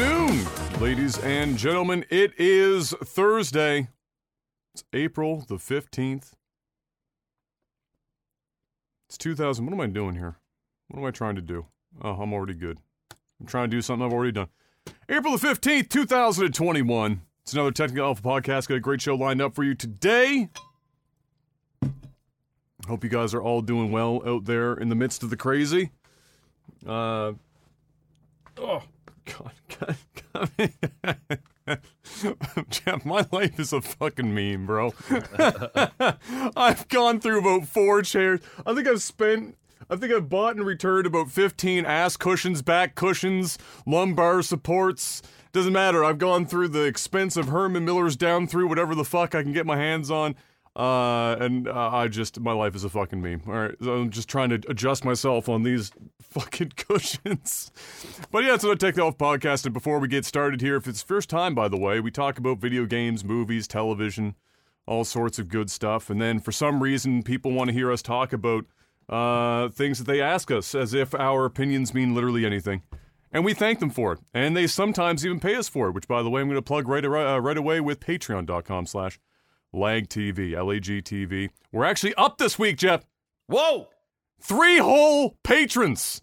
afternoon, ladies and gentlemen. It is Thursday. It's April the 15th. It's 2000. What am I doing here? What am I trying to do? Oh, I'm already good. I'm trying to do something I've already done. April the 15th, 2021. It's another Technical Alpha podcast. Got a great show lined up for you today. Hope you guys are all doing well out there in the midst of the crazy. God. Jeff, my life is a fucking meme, bro. I've gone through about 4 chairs. I think I've bought and returned about 15 ass cushions, back cushions, lumbar supports. Doesn't matter. I've gone through the expense of Herman Miller's down through whatever the fuck I can get my hands on. My life is a fucking meme. All right, so I'm just trying to adjust myself on these fucking cushions. But yeah, it's another Tech Elf podcast, and before we get started here, if it's first time, by the way, we talk about video games, movies, television, all sorts of good stuff, and then for some reason, people want to hear us talk about, things that they ask us, as if our opinions mean literally anything. And we thank them for it, and they sometimes even pay us for it, which, by the way, I'm going to plug right away with patreon.com/LAGTV, LAGTV. We're actually up this week, Jeff. Whoa! 3 whole patrons.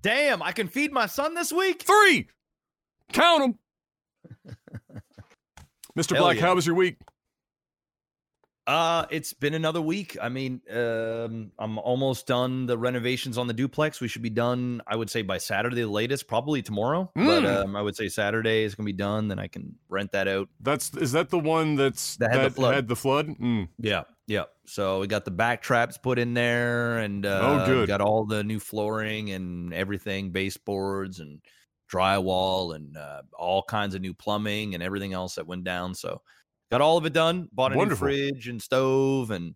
Damn, I can feed my son this week? 3! Count them. Mr. Hell Black, yeah. How was your week? It's been another week. I mean, I'm almost done the renovations on the duplex. We should be done, I would say, by Saturday the latest, probably tomorrow. But I would say Saturday is going to be done. Then I can rent that out. Is that the one that had the flood? Mm. Yeah. So we got the back traps put in there, and we got all the new flooring and everything, baseboards and drywall and all kinds of new plumbing and everything else that went down. So. Got all of it done. Bought a new fridge and stove. And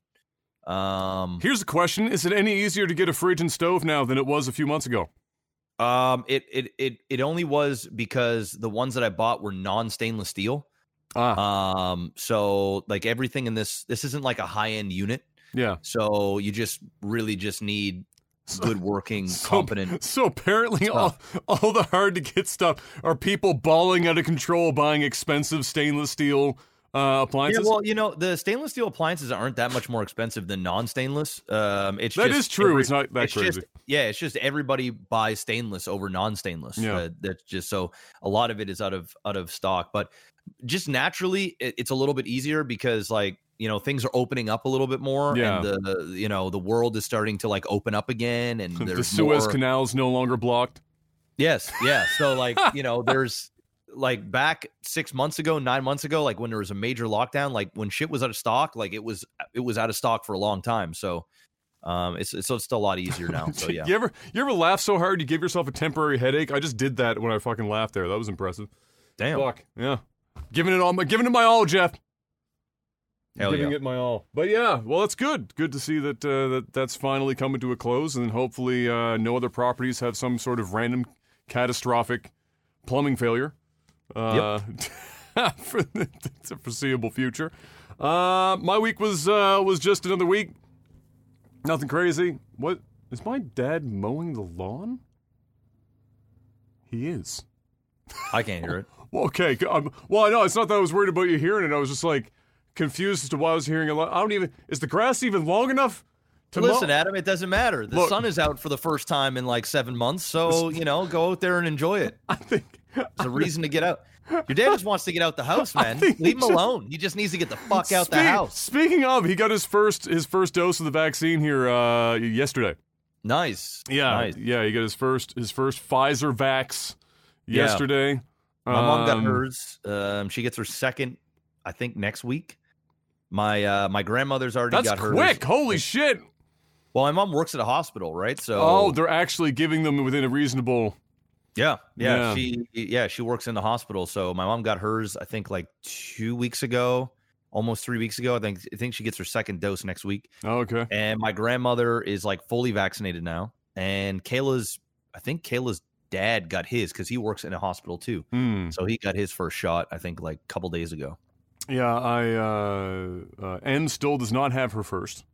here's the question: is it any easier to get a fridge and stove now than it was a few months ago? It only was because the ones that I bought were non-stainless steel. So like everything in this isn't like a high-end unit. Yeah. So you just really just need good working, competent. So apparently all the hard-to-get stuff are people bawling out of control buying expensive stainless steel. Appliances? Yeah, well, you know, the stainless steel appliances aren't that much more expensive than non-stainless. That is true. It's not that crazy. It's just everybody buys stainless over non-stainless. Yeah. That's just so a lot of it is out of stock. But just naturally, it's a little bit easier because, like, you know, things are opening up a little bit more. Yeah. And the world is starting to like open up again, and the Suez Canal is no longer blocked. Yes. Yeah. So like you know, there's. Like back 6 months ago, 9 months ago, like when there was a major lockdown, like when shit was out of stock, like it was out of stock for a long time. So it's still a lot easier now. So yeah. You ever laugh so hard you give yourself a temporary headache? I just did that when I fucking laughed there. That was impressive. Damn. Fuck. Yeah. Giving it my all, Jeff. Hell yeah. Giving it my all. But yeah, well, that's good. Good to see that that's finally coming to a close, and hopefully no other properties have some sort of random catastrophic plumbing failure. For the foreseeable future. My week was just another week. Nothing crazy. What is my dad mowing the lawn? He is. I can't hear it. Well, okay. I know. It's not that I was worried about you hearing it. I was just like confused as to why I was hearing a lot. Is the grass even long enough? Listen, Adam, it doesn't matter. The sun is out for the first time in like 7 months, so, you know, go out there and enjoy it. I think... There's a reason to get out. Your dad just wants to get out the house, man. Leave him alone. He just needs to get the fuck out the house. Speaking of, he got his first dose of the vaccine here yesterday. Nice. Yeah. Nice. Yeah, he got his first Pfizer vax yesterday. Yeah. My mom got hers. She gets her second, I think, next week. My grandmother's already got hers. That's quick. Holy shit. Well, my mom works at a hospital, right? So they're actually giving them within a reasonable. Yeah. She works in the hospital. So my mom got hers, I think, like 2 weeks ago, almost 3 weeks ago. I think she gets her second dose next week. Oh, okay. And my grandmother is like fully vaccinated now. And Kayla's dad got his because he works in a hospital too. Mm. So he got his first shot, I think, like a couple days ago. Yeah, Anne still does not have her first.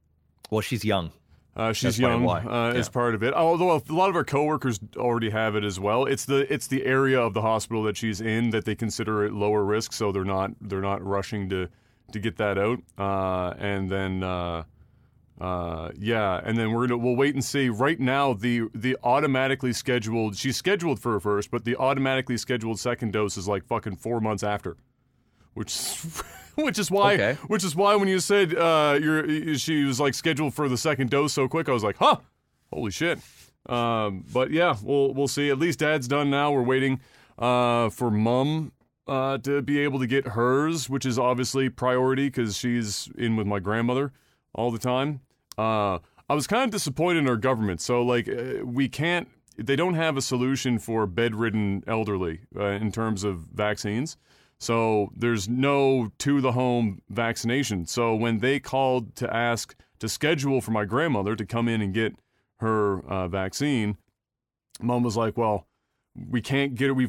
Well, she's young. She's young, is part of it. Although a lot of our coworkers already have it as well. It's the area of the hospital that she's in that they consider it lower risk, so they're not rushing to get that out. And then we'll wait and see. Right now, the automatically scheduled, she's scheduled for her first, but the automatically scheduled second dose is like fucking 4 months after, which is why when you said she was like scheduled for the second dose so quick, I was like, huh, holy shit. But yeah, we'll see. At least Dad's done now. We're waiting for Mum to be able to get hers, which is obviously priority because she's in with my grandmother all the time. I was kind of disappointed in our government. So, like, they don't have a solution for bedridden elderly in terms of vaccines. So there's no to-the-home vaccination. So when they called to ask to schedule for my grandmother to come in and get her vaccine, Mom was like, well, we can't get her. We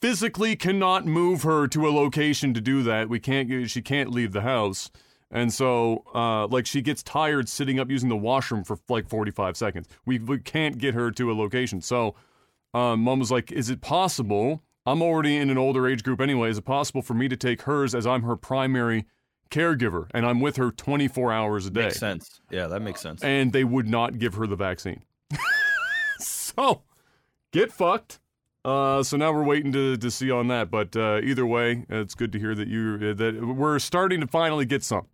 physically cannot move her to a location to do that. She can't leave the house. And so, she gets tired sitting up using the washroom for, 45 seconds. We can't get her to a location. So Mom was like, is it possible... I'm already in an older age group anyway. Is it possible for me to take hers as I'm her primary caregiver and I'm with her 24 hours a day? Makes sense. Yeah, that makes sense. And they would not give her the vaccine. So, get fucked. So now we're waiting to see on that. But either way, it's good to hear that that we're starting to finally get some.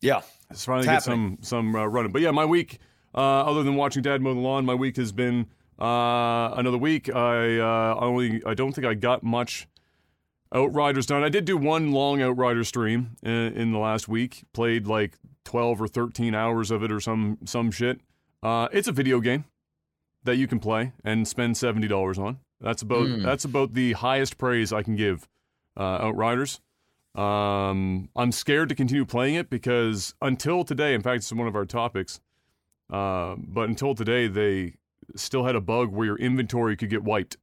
Yeah, it's finally get some running. But yeah, my week, other than watching Dad mow the lawn, my week has been. Another week. I don't think I got much Outriders done. I did do one long Outriders stream in the last week. Played 12 or 13 hours of it or some shit. It's a video game that you can play and spend $70 on. That's about the highest praise I can give Outriders. I'm scared to continue playing it because until today, in fact, it's one of our topics. But until today, they still had a bug where your inventory could get wiped.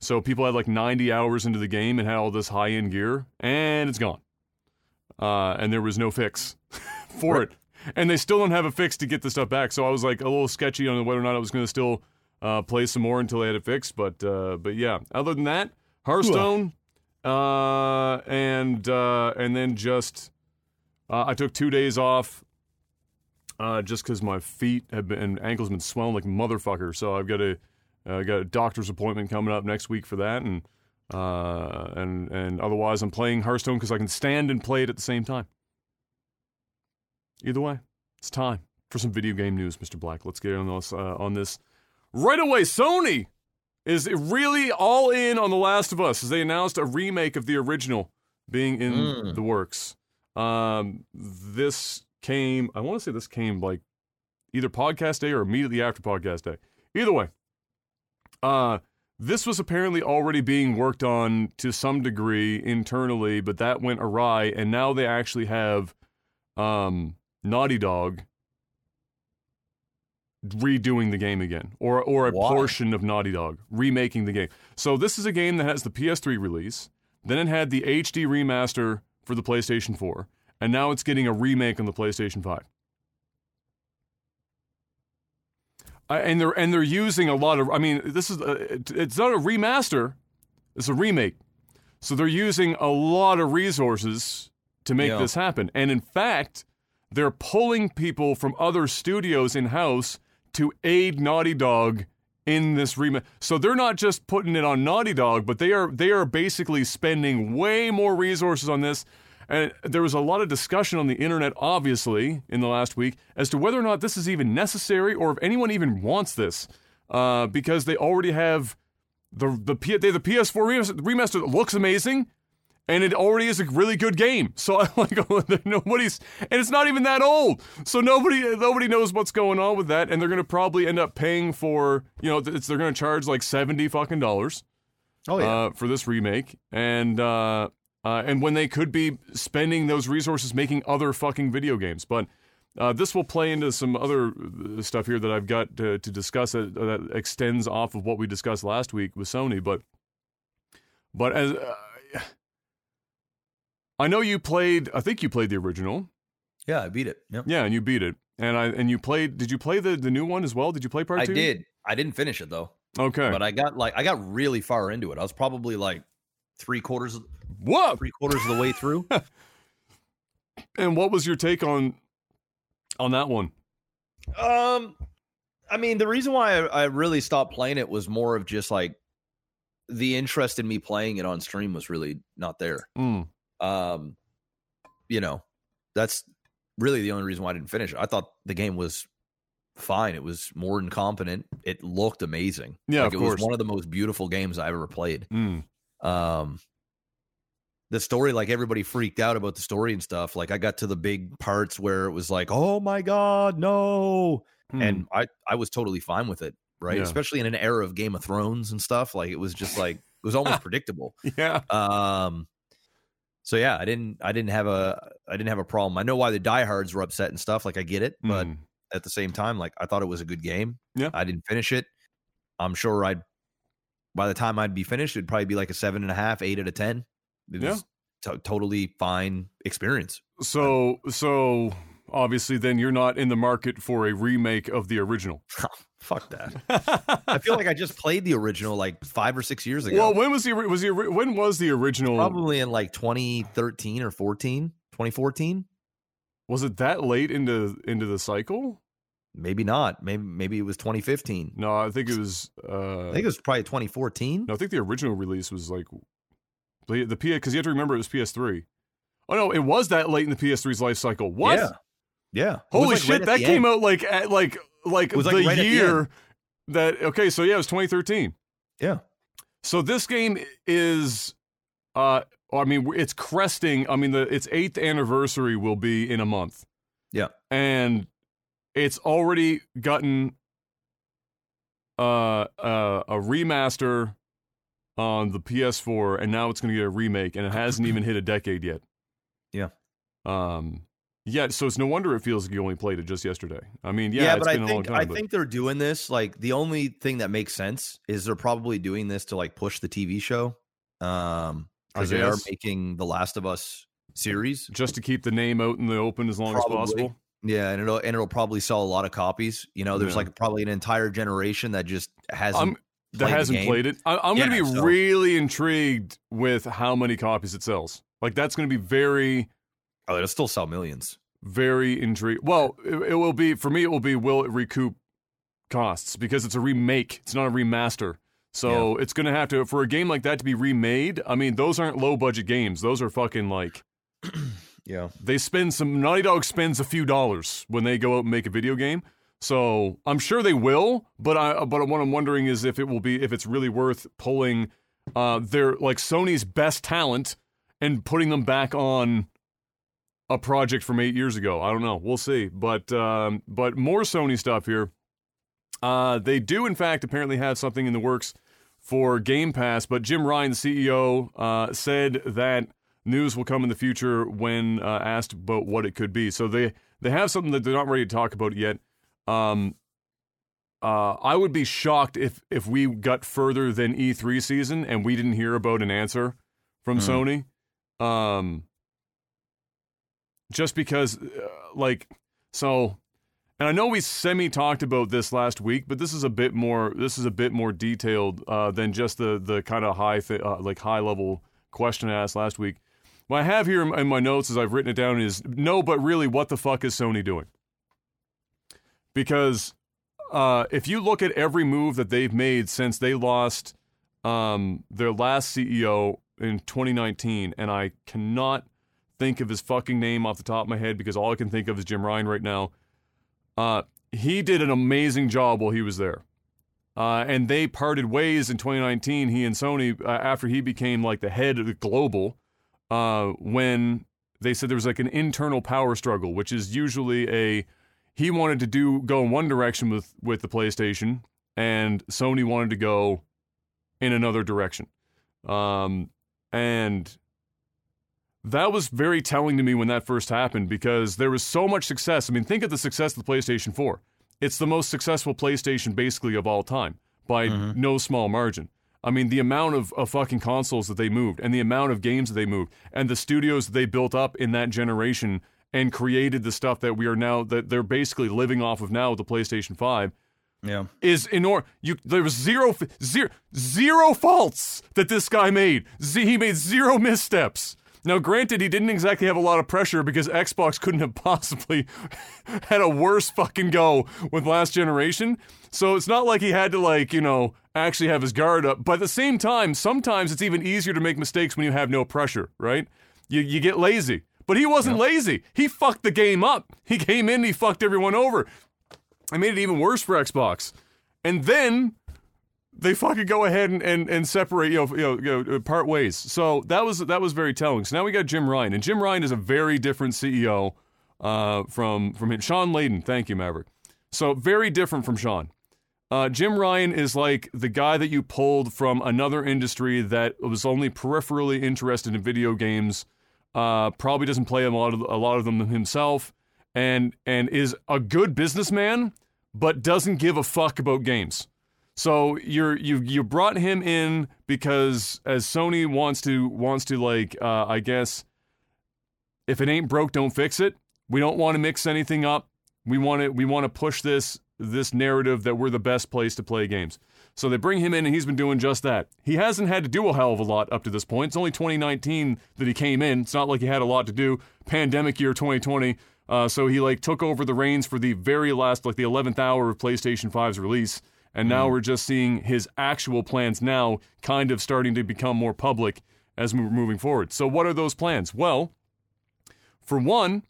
So people had 90 hours into the game and had all this high-end gear, and it's gone. And there was no fix for it. And they still don't have a fix to get the stuff back. So I was a little sketchy on whether or not I was going to still play some more until they had it fixed. But yeah, other than that, Hearthstone, and then just... I took 2 days off. Just because my feet and ankles have been swelling like a motherfucker, so I've got a doctor's appointment coming up next week for that, and otherwise I'm playing Hearthstone because I can stand and play it at the same time. Either way, it's time for some video game news, Mr. Black. Let's get on this right away. Sony is really all in on The Last of Us as they announced a remake of the original being in the works. This came either podcast day or immediately after podcast day. Either way, this was apparently already being worked on to some degree internally, but that went awry, and now they actually have Naughty Dog redoing the game again, or a portion of Naughty Dog remaking the game. So this is a game that has the PS3 release, then it had the HD remaster for the PlayStation 4, and now it's getting a remake on the PlayStation 5. And they're using a lot of... I mean, this is... it's not a remaster. It's a remake. So they're using a lot of resources to make this happen. And in fact, they're pulling people from other studios in-house to aid Naughty Dog in this remake. So they're not just putting it on Naughty Dog, but they are basically spending way more resources on this. And there was a lot of discussion on the internet, obviously, in the last week, as to whether or not this is even necessary or if anyone even wants this, because they already have the PS4 remaster that looks amazing, and it already is a really good game. So I'm and it's not even that old, so nobody knows what's going on with that, and they're gonna probably end up paying for they're gonna charge $70 for this remake, and when they could be spending those resources making other fucking video games. But this will play into some other stuff here that I've got to discuss that extends off of what we discussed last week with Sony. But as I know you played, I think you played the original. Yeah, I beat it. Yep. Yeah, and you beat it. And you played? Did you play the new one as well? Did you play part two? I did. I didn't finish it though. Okay. But I got really far into it. I was probably like three quarters of the way through. And what was your take on that one? I mean, the reason why I really stopped playing it was more of just like the interest in me playing it on stream was really not there. You know, that's really the only reason why I didn't finish it. I thought the game was fine. It was more than competent. It looked amazing. Yeah, like, of course. It was one of the most beautiful games I ever played. The story, like, everybody freaked out about the story and stuff. Like, I got to the big parts where it was like, oh my God, no. And I was totally fine with it, right? Yeah. Especially in an era of Game of Thrones and stuff. Like, it was just like, it was almost predictable. Yeah. So yeah, I didn't have a problem. I know why the diehards were upset and stuff. Like, I get it, but at the same time, like, I thought it was a good game. Yeah. I didn't finish it. I'm sure by the time I'd be finished, it'd probably be like a 7.5, 8 out of 10. It was totally fine experience. So obviously then you're not in the market for a remake of the original. Fuck that. I feel like I just played the original like 5 or 6 years ago. Well, when was the original? Probably in like 2013 or 14, 2014. Was it that late into the cycle? Maybe not. Maybe it was 2015. No, I think it was I think it was probably 2014. No, I think the original release was like the PS, because you have to remember it was PS3. Oh no, it was that late in the PS3's life cycle. What? Yeah. Holy shit, right, that came out like at like the right year the that. Okay, so yeah, it was 2013. Yeah. So this game is, I mean, it's cresting. I mean, its 8th anniversary will be in a month. Yeah. And it's already gotten a remaster on the PS4, and now it's going to get a remake, and it hasn't even hit a decade yet. Yeah. Yeah, so it's no wonder it feels like you only played it just yesterday. I mean, yeah, it's been a long time. I think they're doing this, like, the only thing that makes sense is they're probably doing this to, like, push the TV show. Because they are making The Last of Us series. Just to keep the name out in the open as long as possible. Yeah, and it'll probably sell a lot of copies. You know, there's, like, probably an entire generation that just hasn't played it. I'm going to be really intrigued with how many copies it sells. Like, that's going to be very... Oh, it'll still sell millions. Very intrigued. Well, it will be, for me, it will be, will it recoup costs? Because it's a remake. It's not a remaster. So it's going to have to, for a game like that to be remade, I mean, those aren't low-budget games. Those are fucking like... yeah. Naughty Dog spends a few dollars when they go out and make a video game. So I'm sure they will, but what I'm wondering is if it's really worth pulling their, like, Sony's best talent and putting them back on a project from 8 years ago. I don't know. We'll see. But more Sony stuff here. They do, in fact, apparently have something in the works for Game Pass, but Jim Ryan, the CEO, said that news will come in the future when asked about what it could be. So they have something that they're not ready to talk about yet. I would be shocked if we got further than E3 season and we didn't hear about an answer from Sony. Just because, and I know we semi-talked about this last week, but this is a bit more detailed than just the kind of high-level question I asked last week. What I have here in my notes, as I've written it down, is, no, but really, what the fuck is Sony doing? Because if you look at every move that they've made since they lost their last CEO in 2019, and I cannot think of his fucking name off the top of my head because all I can think of is Jim Ryan right now. He did an amazing job while he was there. And they parted ways in 2019, he and Sony, after he became like the head of the global, when they said there was like an internal power struggle, which is usually he wanted to go in one direction with the PlayStation, and Sony wanted to go in another direction. And that was very telling to me when that first happened, because there was so much success. I mean, think of the success of the PlayStation 4. It's the most successful PlayStation basically of all time by no small margin. I mean, the amount of fucking consoles that they moved, and the amount of games that they moved, and the studios that they built up in that generation and created the stuff that we are now, that they're basically living off of now with the PlayStation 5. Yeah, is enormous. There was zero faults that this guy made. He made zero missteps. Now, granted, he didn't exactly have a lot of pressure because Xbox couldn't have possibly had a worse fucking go with last generation. So it's not like he had to, like, you know, actually have his guard up. But at the same time, sometimes it's even easier to make mistakes when you have no pressure, right? You get lazy. But he wasn't lazy. He fucked the game up. He came in and he fucked everyone over. I made it even worse for Xbox. And then they fucking go ahead and separate, part ways. So that was very telling. So now we got Jim Ryan. And Jim Ryan is a very different CEO from him. Sean Layden, thank you, Maverick. So very different from Sean. Jim Ryan is like the guy that you pulled from another industry that was only peripherally interested in video games, probably doesn't play a lot of them himself, and is a good businessman, but doesn't give a fuck about games. So you brought him in because as Sony wants to like, I guess, if it ain't broke, don't fix it. We don't want to mix anything up. We want to push this narrative that we're the best place to play games. So they bring him in and he's been doing just that. He hasn't had to do a hell of a lot up to this point. It's only 2019 that he came in. It's not like he had a lot to do. Pandemic year 2020. So he like took over the reins for the very last, like the 11th hour of PlayStation 5's release. And now we're just seeing his actual plans now kind of starting to become more public as we're moving forward. So what are those plans? Well, for one,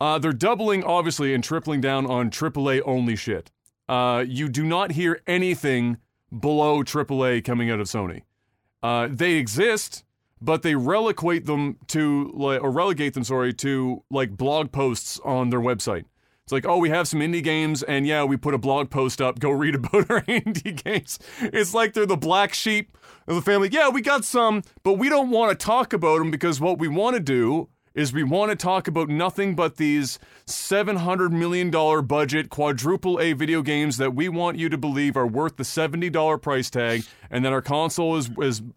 they're doubling, obviously, and tripling down on AAA-only shit. You do not hear anything below AAA coming out of Sony. They exist, but they relegate them to like blog posts on their website. It's like, oh, we have some indie games, and yeah, we put a blog post up. Go read about our indie games. It's like they're the black sheep of the family. Yeah, we got some, but we don't want to talk about them because what we want to do is we want to talk about nothing but these $700 million budget quadruple A video games that we want you to believe are worth the $70 price tag, and that our console is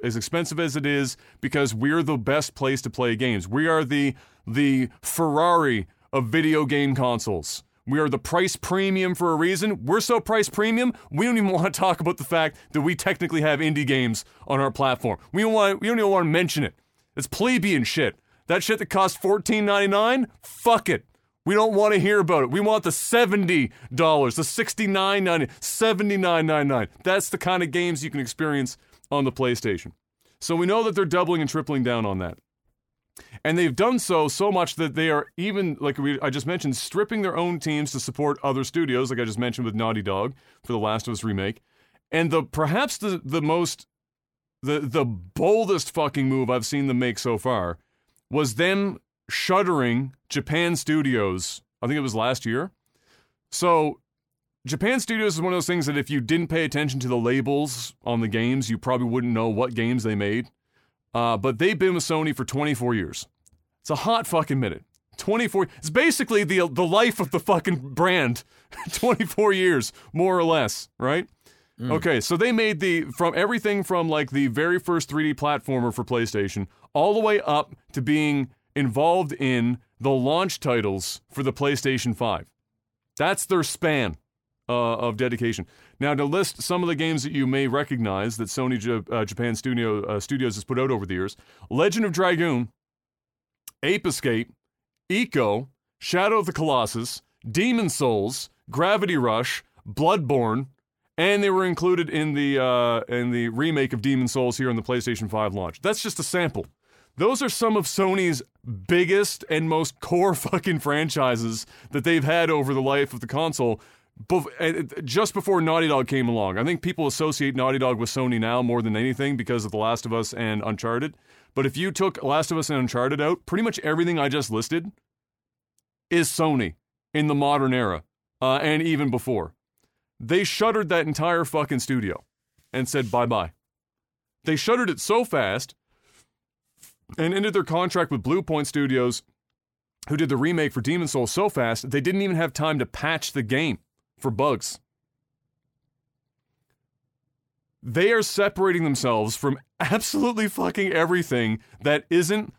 as expensive as it is because we're the best place to play games. We are the Ferrari of video game consoles. We are the price premium for a reason. We're so price premium, we don't even want to talk about the fact that we technically have indie games on our platform. We don't even want to mention it. It's plebeian shit. That shit that costs $14.99, fuck it. We don't want to hear about it. We want the $70, the $69.99, $79.99. That's the kind of games you can experience on the PlayStation. So we know that they're doubling and tripling down on that. And they've done so much that they are even, like I just mentioned, stripping their own teams to support other studios, like I just mentioned with Naughty Dog for The Last of Us remake. And the boldest fucking move I've seen them make so far was them shuttering Japan Studios. I think it was last year. So Japan Studios is one of those things that if you didn't pay attention to the labels on the games, you probably wouldn't know what games they made. But they've been with Sony for 24 years. It's a hot fucking minute. 24. It's basically the life of the fucking brand. 24 years, more or less, right? Mm. Okay, so they made everything from like the very first 3D platformer for PlayStation all the way up to being involved in the launch titles for the PlayStation 5. That's their span of dedication. Now, to list some of the games that you may recognize that Sony Japan Studios has put out over the years: Legend of Dragoon, Ape Escape, Eco, Shadow of the Colossus, Demon's Souls, Gravity Rush, Bloodborne, and they were included in the remake of Demon's Souls here on the PlayStation 5 launch. That's just a sample. Those are some of Sony's biggest and most core fucking franchises that they've had over the life of the console. Just before Naughty Dog came along. I think people associate Naughty Dog with Sony now more than anything because of The Last of Us and Uncharted. But if you took Last of Us and Uncharted out, pretty much everything I just listed is Sony in the modern era, and even before. They shuttered that entire fucking studio and said bye-bye. They shuttered it so fast and ended their contract with Blue Point Studios, who did the remake for Demon's Souls, so fast they didn't even have time to patch the game for bugs. They are separating themselves from absolutely fucking everything that isn't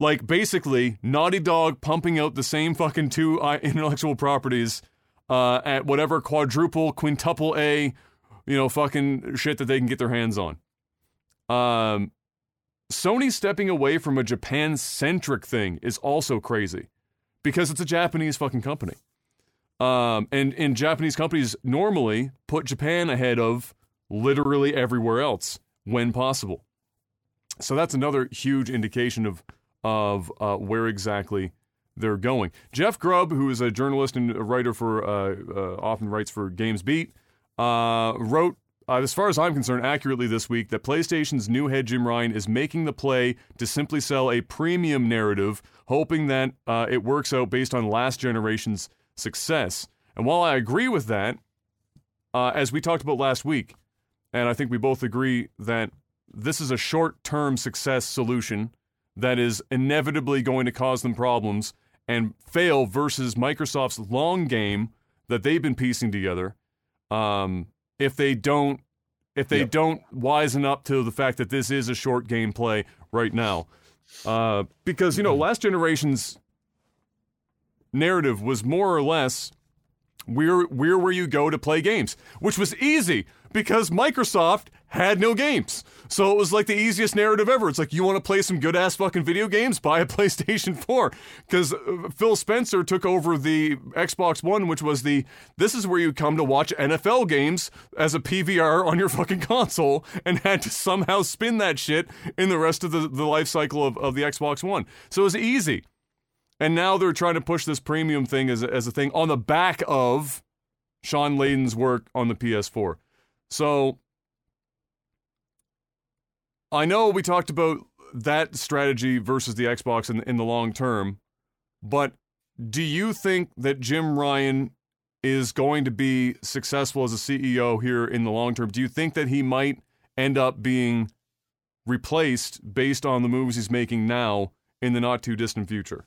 Like, basically, Naughty Dog pumping out the same fucking two intellectual properties at whatever quadruple, quintuple A, you know, fucking shit that they can get their hands on. Sony stepping away from a Japan-centric thing is also crazy, because it's a Japanese fucking company. And Japanese companies normally put Japan ahead of literally everywhere else when possible. So that's another huge indication of where exactly they're going. Jeff Grubb, who is a journalist and a writer for, often writes for Games Beat, wrote, as far as I'm concerned, accurately this week, that PlayStation's new head Jim Ryan is making the play to simply sell a premium narrative, hoping that it works out based on last generation's success. And while I agree with that, as we talked about last week, and I think we both agree that this is a short-term success solution that is inevitably going to cause them problems and fail versus Microsoft's long game that they've been piecing together. If they don't wisen up to the fact that this is a short game play right now, because, you know, last generation's narrative was more or less we're where you go to play games, which was easy because Microsoft had no games. So it was like the easiest narrative ever. It's like, you want to play some good-ass fucking video games? Buy a PlayStation 4. Because Phil Spencer took over the Xbox One, which was this is where you come to watch NFL games as a PVR on your fucking console, and had to somehow spin that shit in the rest of the life cycle of the Xbox One. So it was easy. And now they're trying to push this premium thing as a thing on the back of Sean Layden's work on the PS4. So I know we talked about that strategy versus the Xbox in the long term, but do you think that Jim Ryan is going to be successful as a CEO here in the long term? Do you think that he might end up being replaced based on the moves he's making now in the not too distant future?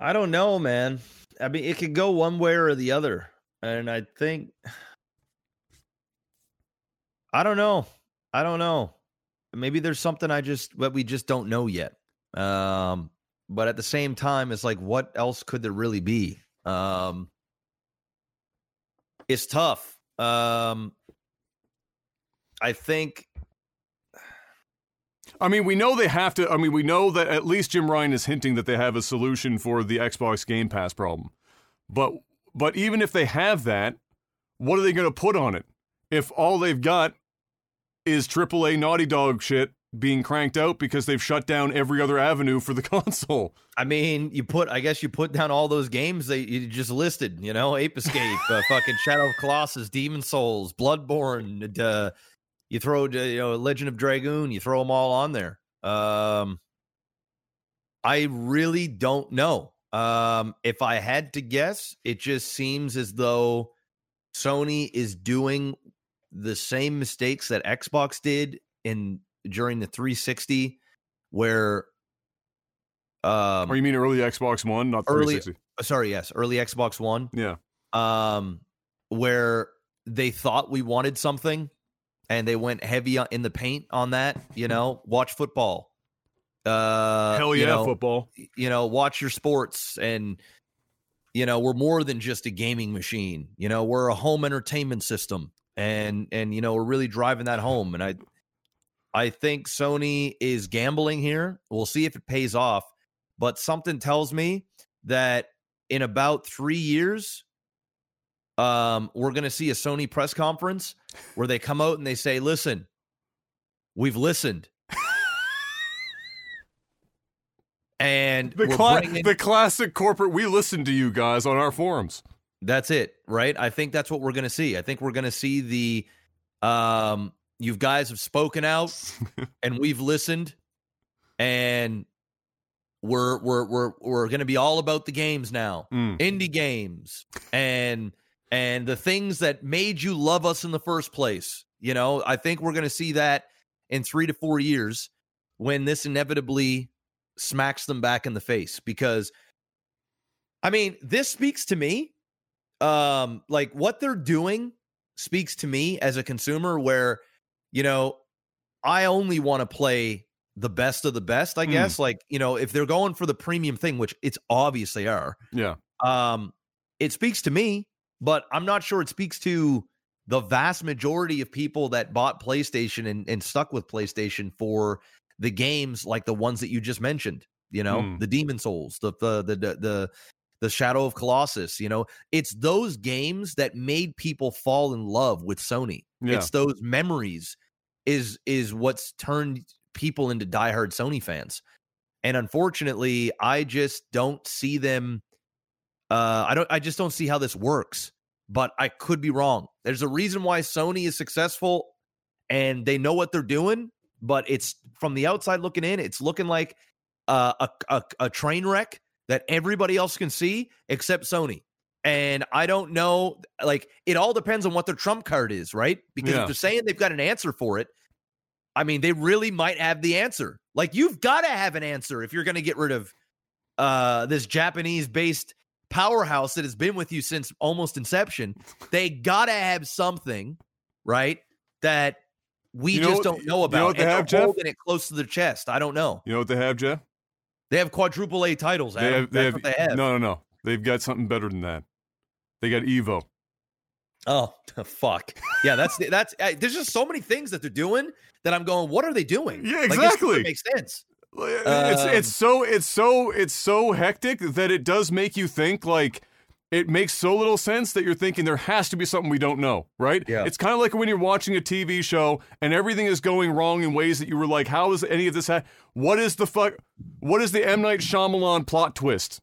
I don't know, man. I mean, it could go one way or the other. And I think... I don't know. Maybe there's something we just don't know yet. But at the same time, it's like, what else could there really be? It's tough. We know that at least Jim Ryan is hinting that they have a solution for the Xbox Game Pass problem. But even if they have that, what are they going to put on it? If all they've got is AAA Naughty Dog shit being cranked out because they've shut down every other avenue for the console. I mean, you put down all those games that you just listed, you know, Ape Escape, fucking Shadow of Colossus, Demon's Souls, Bloodborne, you throw, Legend of Dragoon, you throw them all on there. I really don't know. If I had to guess, it just seems as though Sony is doing the same mistakes that Xbox did during the 360, where you mean early Xbox One, not 360. Early Xbox One. Yeah. Where they thought we wanted something and they went heavy in the paint on that, you know, watch football. Hell yeah, football. You know, watch your sports, and you know, we're more than just a gaming machine. You know, we're a home entertainment system, and you know, we're really driving that home. And I think Sony is gambling here. We'll see if it pays off, but something tells me that in about 3 years, we're going to see a Sony press conference where they come out and they say, "Listen, we've listened." And the classic corporate, we listen to you guys on our forums. That's it, right? I think that's what we're going to see. I think we're going to see the, you guys have spoken out and we've listened, and we're going to be all about the games now, indie games, and the things that made you love us in the first place. You know, I think we're going to see that in 3 to 4 years when this inevitably smacks them back in the face, because I mean, this speaks to me, like what they're doing speaks to me as a consumer, where, you know, I only want to play the best of the best, I guess. Like, you know, if they're going for the premium thing, which it's obvious they are. Yeah. It speaks to me, but I'm not sure it speaks to the vast majority of people that bought PlayStation and stuck with PlayStation for the games like the ones that you just mentioned, you know, the Demon's Souls, the Shadow of Colossus, you know, it's those games that made people fall in love with Sony. Yeah. It's those memories is what's turned people into diehard Sony fans. And unfortunately, I just don't see them. I just don't see how this works, but I could be wrong. There's a reason why Sony is successful and they know what they're doing, but it's from the outside looking in, it's looking like a train wreck that everybody else can see except Sony. And I don't know, like, it all depends on what their trump card is, right? Because if they're saying they've got an answer for it, I mean, they really might have the answer. Like, you've got to have an answer if you're going to get rid of this Japanese-based powerhouse that has been with you since almost inception. They got to have something, right, that we just don't know about. You know what they have, Jeff? Holding it close to their chest. I don't know. You know what they have, Jeff? They have quadruple A titles, Adam. That's what they have. No. They've got something better than that. They got Evo. Oh, fuck. Yeah, that's there's just so many things that they're doing that I'm going, what are they doing? Yeah, exactly. Like, it makes sense. It's so hectic that it does make you think, like, it makes so little sense that you're thinking there has to be something we don't know, right? Yeah. It's kind of like when you're watching a TV show and everything is going wrong in ways that you were like, how is any of this what is the M. Night Shyamalan plot twist?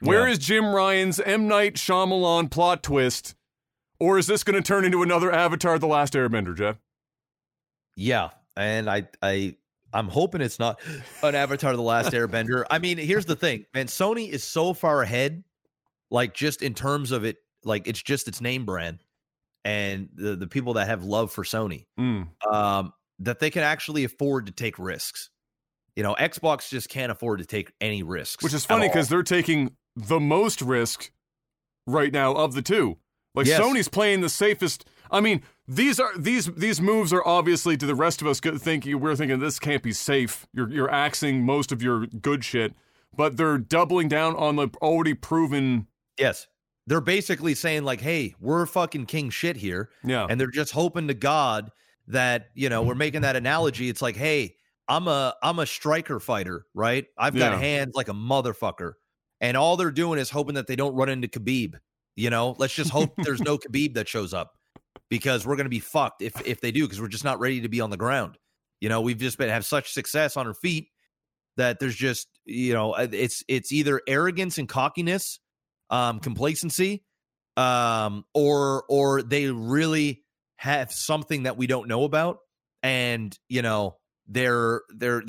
Where is Jim Ryan's M. Night Shyamalan plot twist? Or is this going to turn into another Avatar: The Last Airbender, Jeff? Yeah, and I'm hoping it's not an Avatar: The Last Airbender. I mean, here's the thing, man. Sony is so far ahead, like, just in terms of it, like, it's just its name brand and the people that have love for Sony, that they can actually afford to take risks. You know, Xbox just can't afford to take any risks. Which is funny because they're taking the most risk right now of the two. Like, yes. Sony's playing the safest. I mean, these moves are obviously, to the rest of us, we're thinking this can't be safe. You're axing most of your good shit, but they're doubling down on the already proven. Yes, they're basically saying, like, hey, we're fucking king shit here. Yeah, and they're just hoping to God that, you know, we're making that analogy. It's like, hey, I'm a striker fighter, right? I've got hands like a motherfucker, and all they're doing is hoping that they don't run into Khabib. You know, let's just hope there's no Khabib that shows up, because we're going to be fucked if they do, because we're just not ready to be on the ground. You know, we've just have such success on our feet that there's just, you know, it's either arrogance and cockiness, complacency, or they really have something that we don't know about. And, you know, they're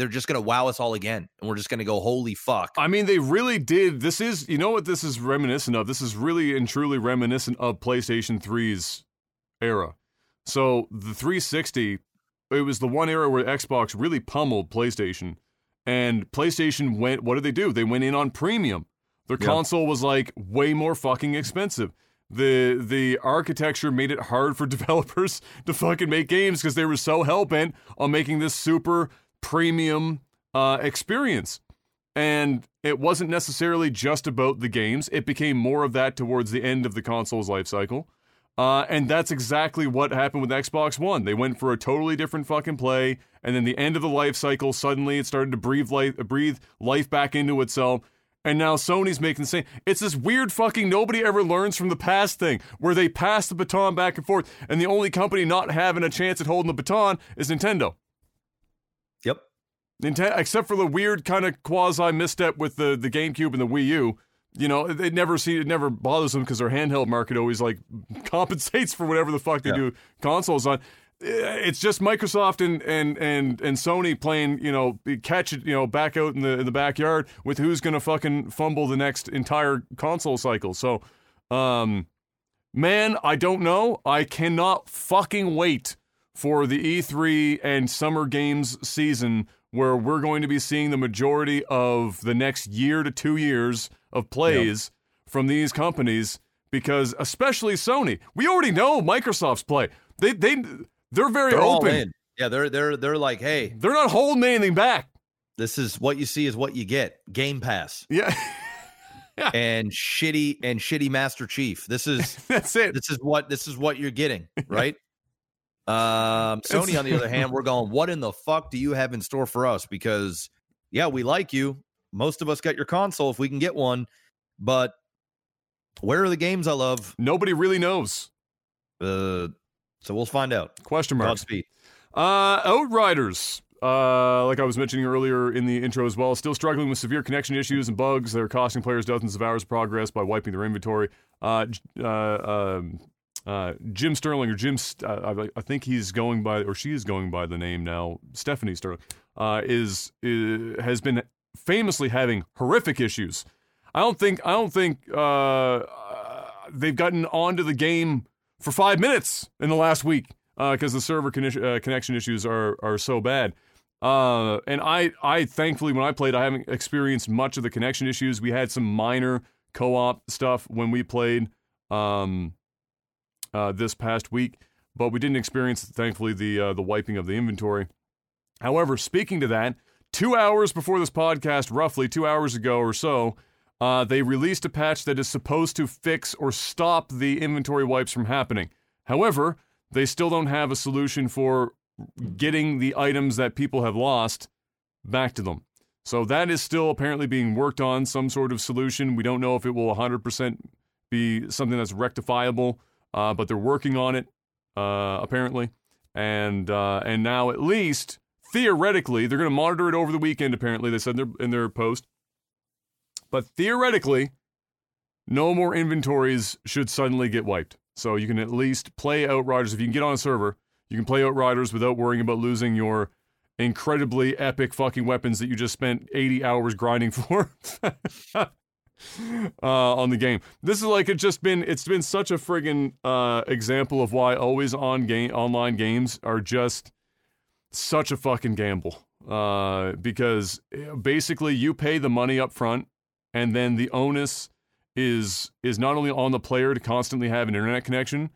just going to wow us all again, and we're just going to go, holy fuck. I mean, they really did. This is, you know what this is reminiscent of? This is really and truly reminiscent of PlayStation 3's era. So the 360, it was the one era where Xbox really pummeled PlayStation, and PlayStation went, what did they do? They went in on premium. Their console was, like, way more fucking expensive. The architecture made it hard for developers to fucking make games because they were so hell bent on making this super premium experience. And it wasn't necessarily just about the games. It became more of that towards the end of the console's life cycle. And that's exactly what happened with Xbox One. They went for a totally different fucking play, and then the end of the life cycle, suddenly it started to breathe life back into itself. And now Sony's making the same. It's this weird fucking nobody ever learns from the past thing, where they pass the baton back and forth, and the only company not having a chance at holding the baton is Nintendo. Yep. Except for the weird kind of quasi misstep with the GameCube and the Wii U. You know, it never bothers them because their handheld market always, like, compensates for whatever the fuck they do consoles on. It's just Microsoft and Sony playing, you know, catch it, you know, back out in the backyard with who's going to fucking fumble the next entire console cycle. So, man, I don't know. I cannot fucking wait for the E3 and Summer Games season, where we're going to be seeing the majority of the next year to 2 years of plays from these companies, because especially Sony, we already know Microsoft's play. They're very open. Yeah, they're like, hey, they're not holding anything back. This is what you see is what you get. Game Pass. Yeah. Yeah. And shitty Master Chief. This is that's it. This is what you're getting, right? Sony, on the other hand, we're going, what in the fuck do you have in store for us? Because yeah, we like you. Most of us got your console if we can get one, but where are the games I love? Nobody really knows. So we'll find out. Question mark. Godspeed. Outriders. Like I was mentioning earlier in the intro as well, still struggling with severe connection issues and bugs. They're costing players dozens of hours of progress by wiping their inventory. Jim Sterling, or I think he's going by, or she is going by the name now, Stephanie Sterling, has been famously having horrific issues. I don't think they've gotten onto the game for 5 minutes in the last week because the server connection issues are so bad. And I thankfully, when I played, I haven't experienced much of the connection issues. We had some minor co-op stuff when we played this past week, but we didn't experience, thankfully, the wiping of the inventory. However, speaking to that, 2 hours before this podcast, roughly 2 hours ago or so, they released a patch that is supposed to fix or stop the inventory wipes from happening. However, they still don't have a solution for getting the items that people have lost back to them. So that is still apparently being worked on, some sort of solution. We don't know if it will 100% be something that's rectifiable, but they're working on it, apparently. And now at least, theoretically, they're going to monitor it over the weekend, apparently, they said in their post. But theoretically, no more inventories should suddenly get wiped. So you can at least play Outriders. If you can get on a server, you can play Outriders without worrying about losing your incredibly epic fucking weapons that you just spent 80 hours grinding for on the game. This is like, it's been such a friggin' example of why always on online games are just such a fucking gamble. Because basically you pay the money up front, and then the onus is not only on the player to constantly have an internet connection,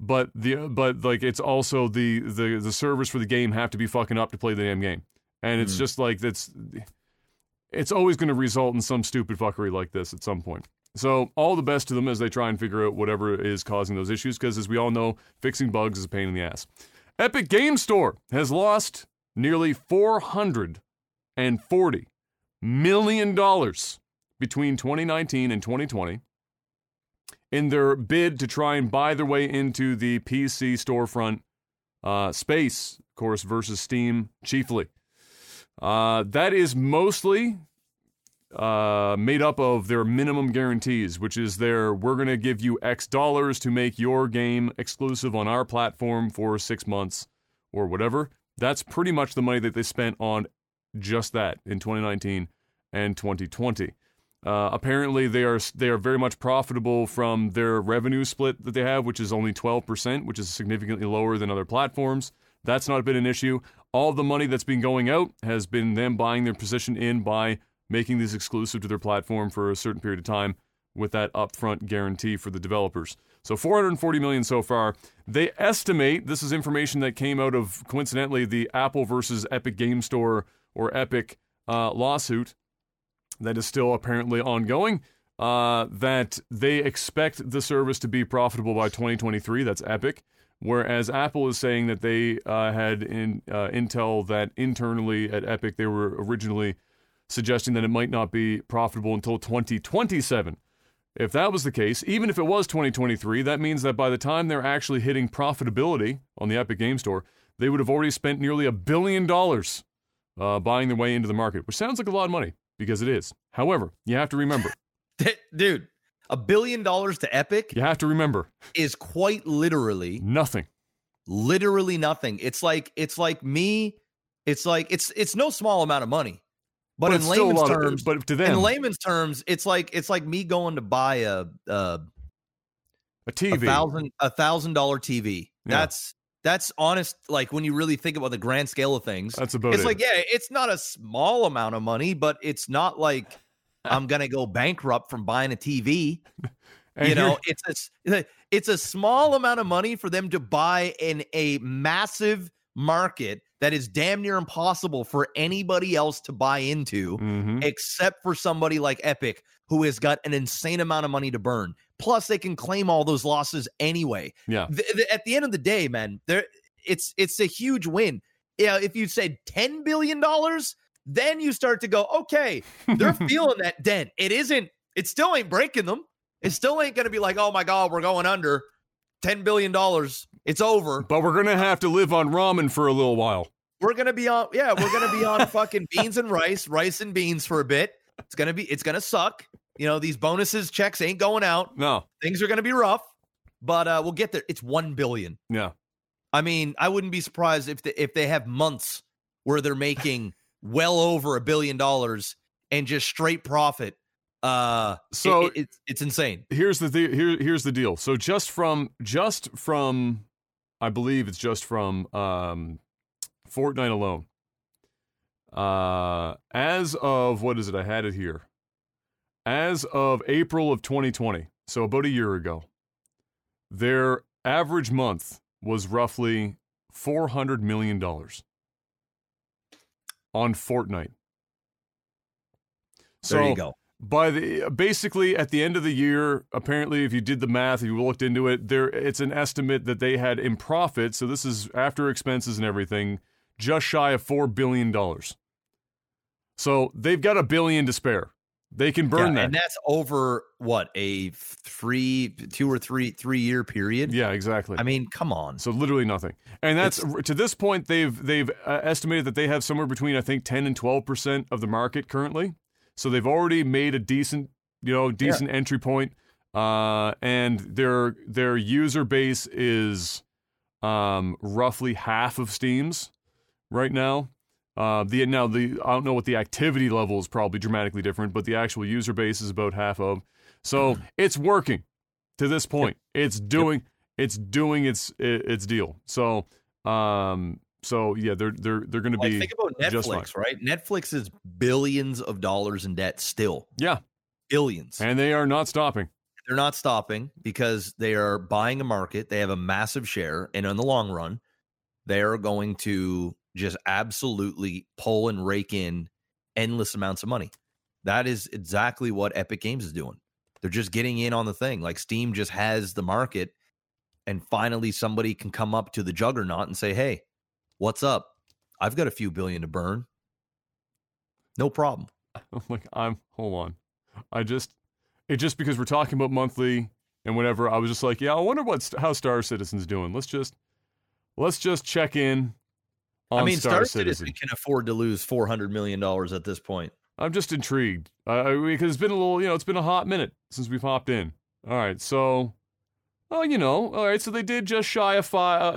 but it's also the servers for the game have to be fucking up to play the damn game. And it's just like, it's always going to result in some stupid fuckery like this at some point. So all the best to them as they try and figure out whatever is causing those issues, because as we all know, fixing bugs is a pain in the ass. Epic Game Store has lost nearly $440 million between 2019 and 2020 in their bid to try and buy their way into the PC storefront space, of course, versus Steam chiefly. That is mostly made up of their minimum guarantees, which is we're going to give you X dollars to make your game exclusive on our platform for 6 months or whatever. That's pretty much the money that they spent on just that in 2019 and 2020. Apparently, they are very much profitable from their revenue split that they have, which is only 12%, which is significantly lower than other platforms. That's not been an issue. All the money that's been going out has been them buying their position in by making these exclusive to their platform for a certain period of time with that upfront guarantee for the developers. So $440 million so far. They estimate, this is information that came out of, coincidentally, the Apple versus Epic Game Store, or Epic, lawsuit that is still apparently ongoing, that they expect the service to be profitable by 2023. That's Epic. Whereas Apple is saying that they had intel that internally at Epic they were originally suggesting that it might not be profitable until 2027. If that was the case, even if it was 2023, that means that by the time they're actually hitting profitability on the Epic Game Store, they would have already spent nearly $1 billion buying their way into the market, which sounds like a lot of money, because it is. However, you have to remember. Dude, $1 billion to Epic? You have to remember. Is quite literally nothing. Literally nothing. It's no small amount of money. But in layman's terms, it's like me going to buy a TV, $1,000 TV. Yeah. That's honest. Like when you really think about the grand scale of things, that's about it. Like, yeah, it's not a small amount of money, but it's not like I'm gonna go bankrupt from buying a TV. You know, it's a small amount of money for them to buy in a massive market that is damn near impossible for anybody else to buy into, except for somebody like Epic, who has got an insane amount of money to burn. Plus, they can claim all those losses anyway. Yeah. At the end of the day, man, it's a huge win. Yeah, if you said $10 billion, then you start to go, okay, they're feeling that dent. It still ain't breaking them. It still ain't going to be like, oh my God, we're going under $10 billion. It's over. But we're going to have to live on ramen for a little while. We're going to be on, yeah, we're going to be on fucking beans and rice and beans for a bit. It's going to suck. You know, these bonuses checks ain't going out. No. Things are going to be rough, but we'll get there. It's $1 billion. Yeah. I mean, I wouldn't be surprised if they have months where they're making well over $1 billion and just straight profit. So it's insane. Here's the deal. So just from I believe it's just from Fortnite alone. As of what is it? I had it here. As of April of 2020, so about a year ago, their average month was roughly $400 million on Fortnite. So there you go. Basically at the end of the year, apparently, if you did the math, if you looked into it, it's an estimate that they had in profit. So this is after expenses and everything, just shy of $4 billion. So they've got $1 billion to spare. They can burn that. And that's over what, a three-year period. Yeah, exactly. I mean, come on. So literally nothing. And to this point, they've estimated that they have somewhere between, I think, 10 and 12% of the market currently. So they've already made a decent entry point. And their user base is roughly half of Steam's right now. I don't know what the activity level is, probably dramatically different, but the actual user base is about half of. So it's working to this point. Yep. It's doing its deal. So they're going to be. Think about Netflix, just fine. Right? Netflix is billions of dollars in debt still. Yeah, billions, and they are not stopping. They're not stopping because they are buying a market. They have a massive share, and in the long run, they are going to just absolutely pull and rake in endless amounts of money. That is exactly what Epic Games is doing. They're just getting in on the thing. Like Steam just has the market, and finally somebody can come up to the juggernaut and say, hey, what's up? I've got a few billion to burn. No problem. Just because we're talking about monthly and whatever, I was just like, yeah, I wonder how Star Citizen's doing. Let's just check in. I mean, Star Citizen can afford to lose $400 million at this point. I'm just intrigued because it's been a little, it's been a hot minute since we've hopped in. All right. So, so they did just shy of five.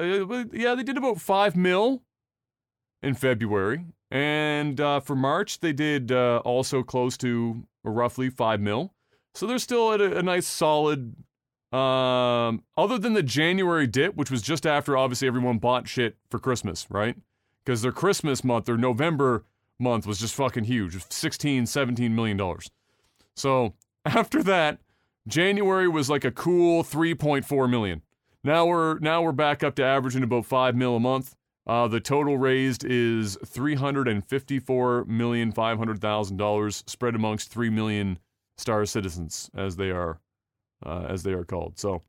They did about $5 million in February. And for March, they did also close to roughly $5 million. So they're still at a nice solid, other than the January dip, which was just after obviously everyone bought shit for Christmas, right? Because their Christmas month, their November month was just fucking huge. $16, $17 million. So after that, January was like a cool $3.4 million. Now we're back up to averaging about $5 million a month. The total raised is $354,500,000 spread amongst 3 million Star Citizens as they are called. So,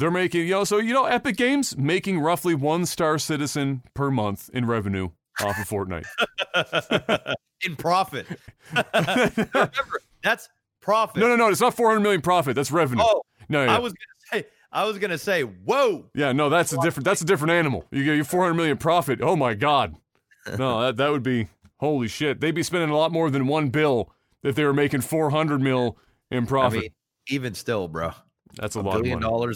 they're making, Epic Games making roughly one Star Citizen per month in revenue off of Fortnite. In profit. Remember, that's profit. No, it's not $400 million profit. That's revenue. Oh, no. I was gonna say, whoa. Yeah, no, that's a different animal. You get your $400 million profit. Oh my God. No, that would be, holy shit. They'd be spending a lot more than $1 billion if they were making $400 million in profit. I mean, even still, bro. That's a lot of money. $1 billion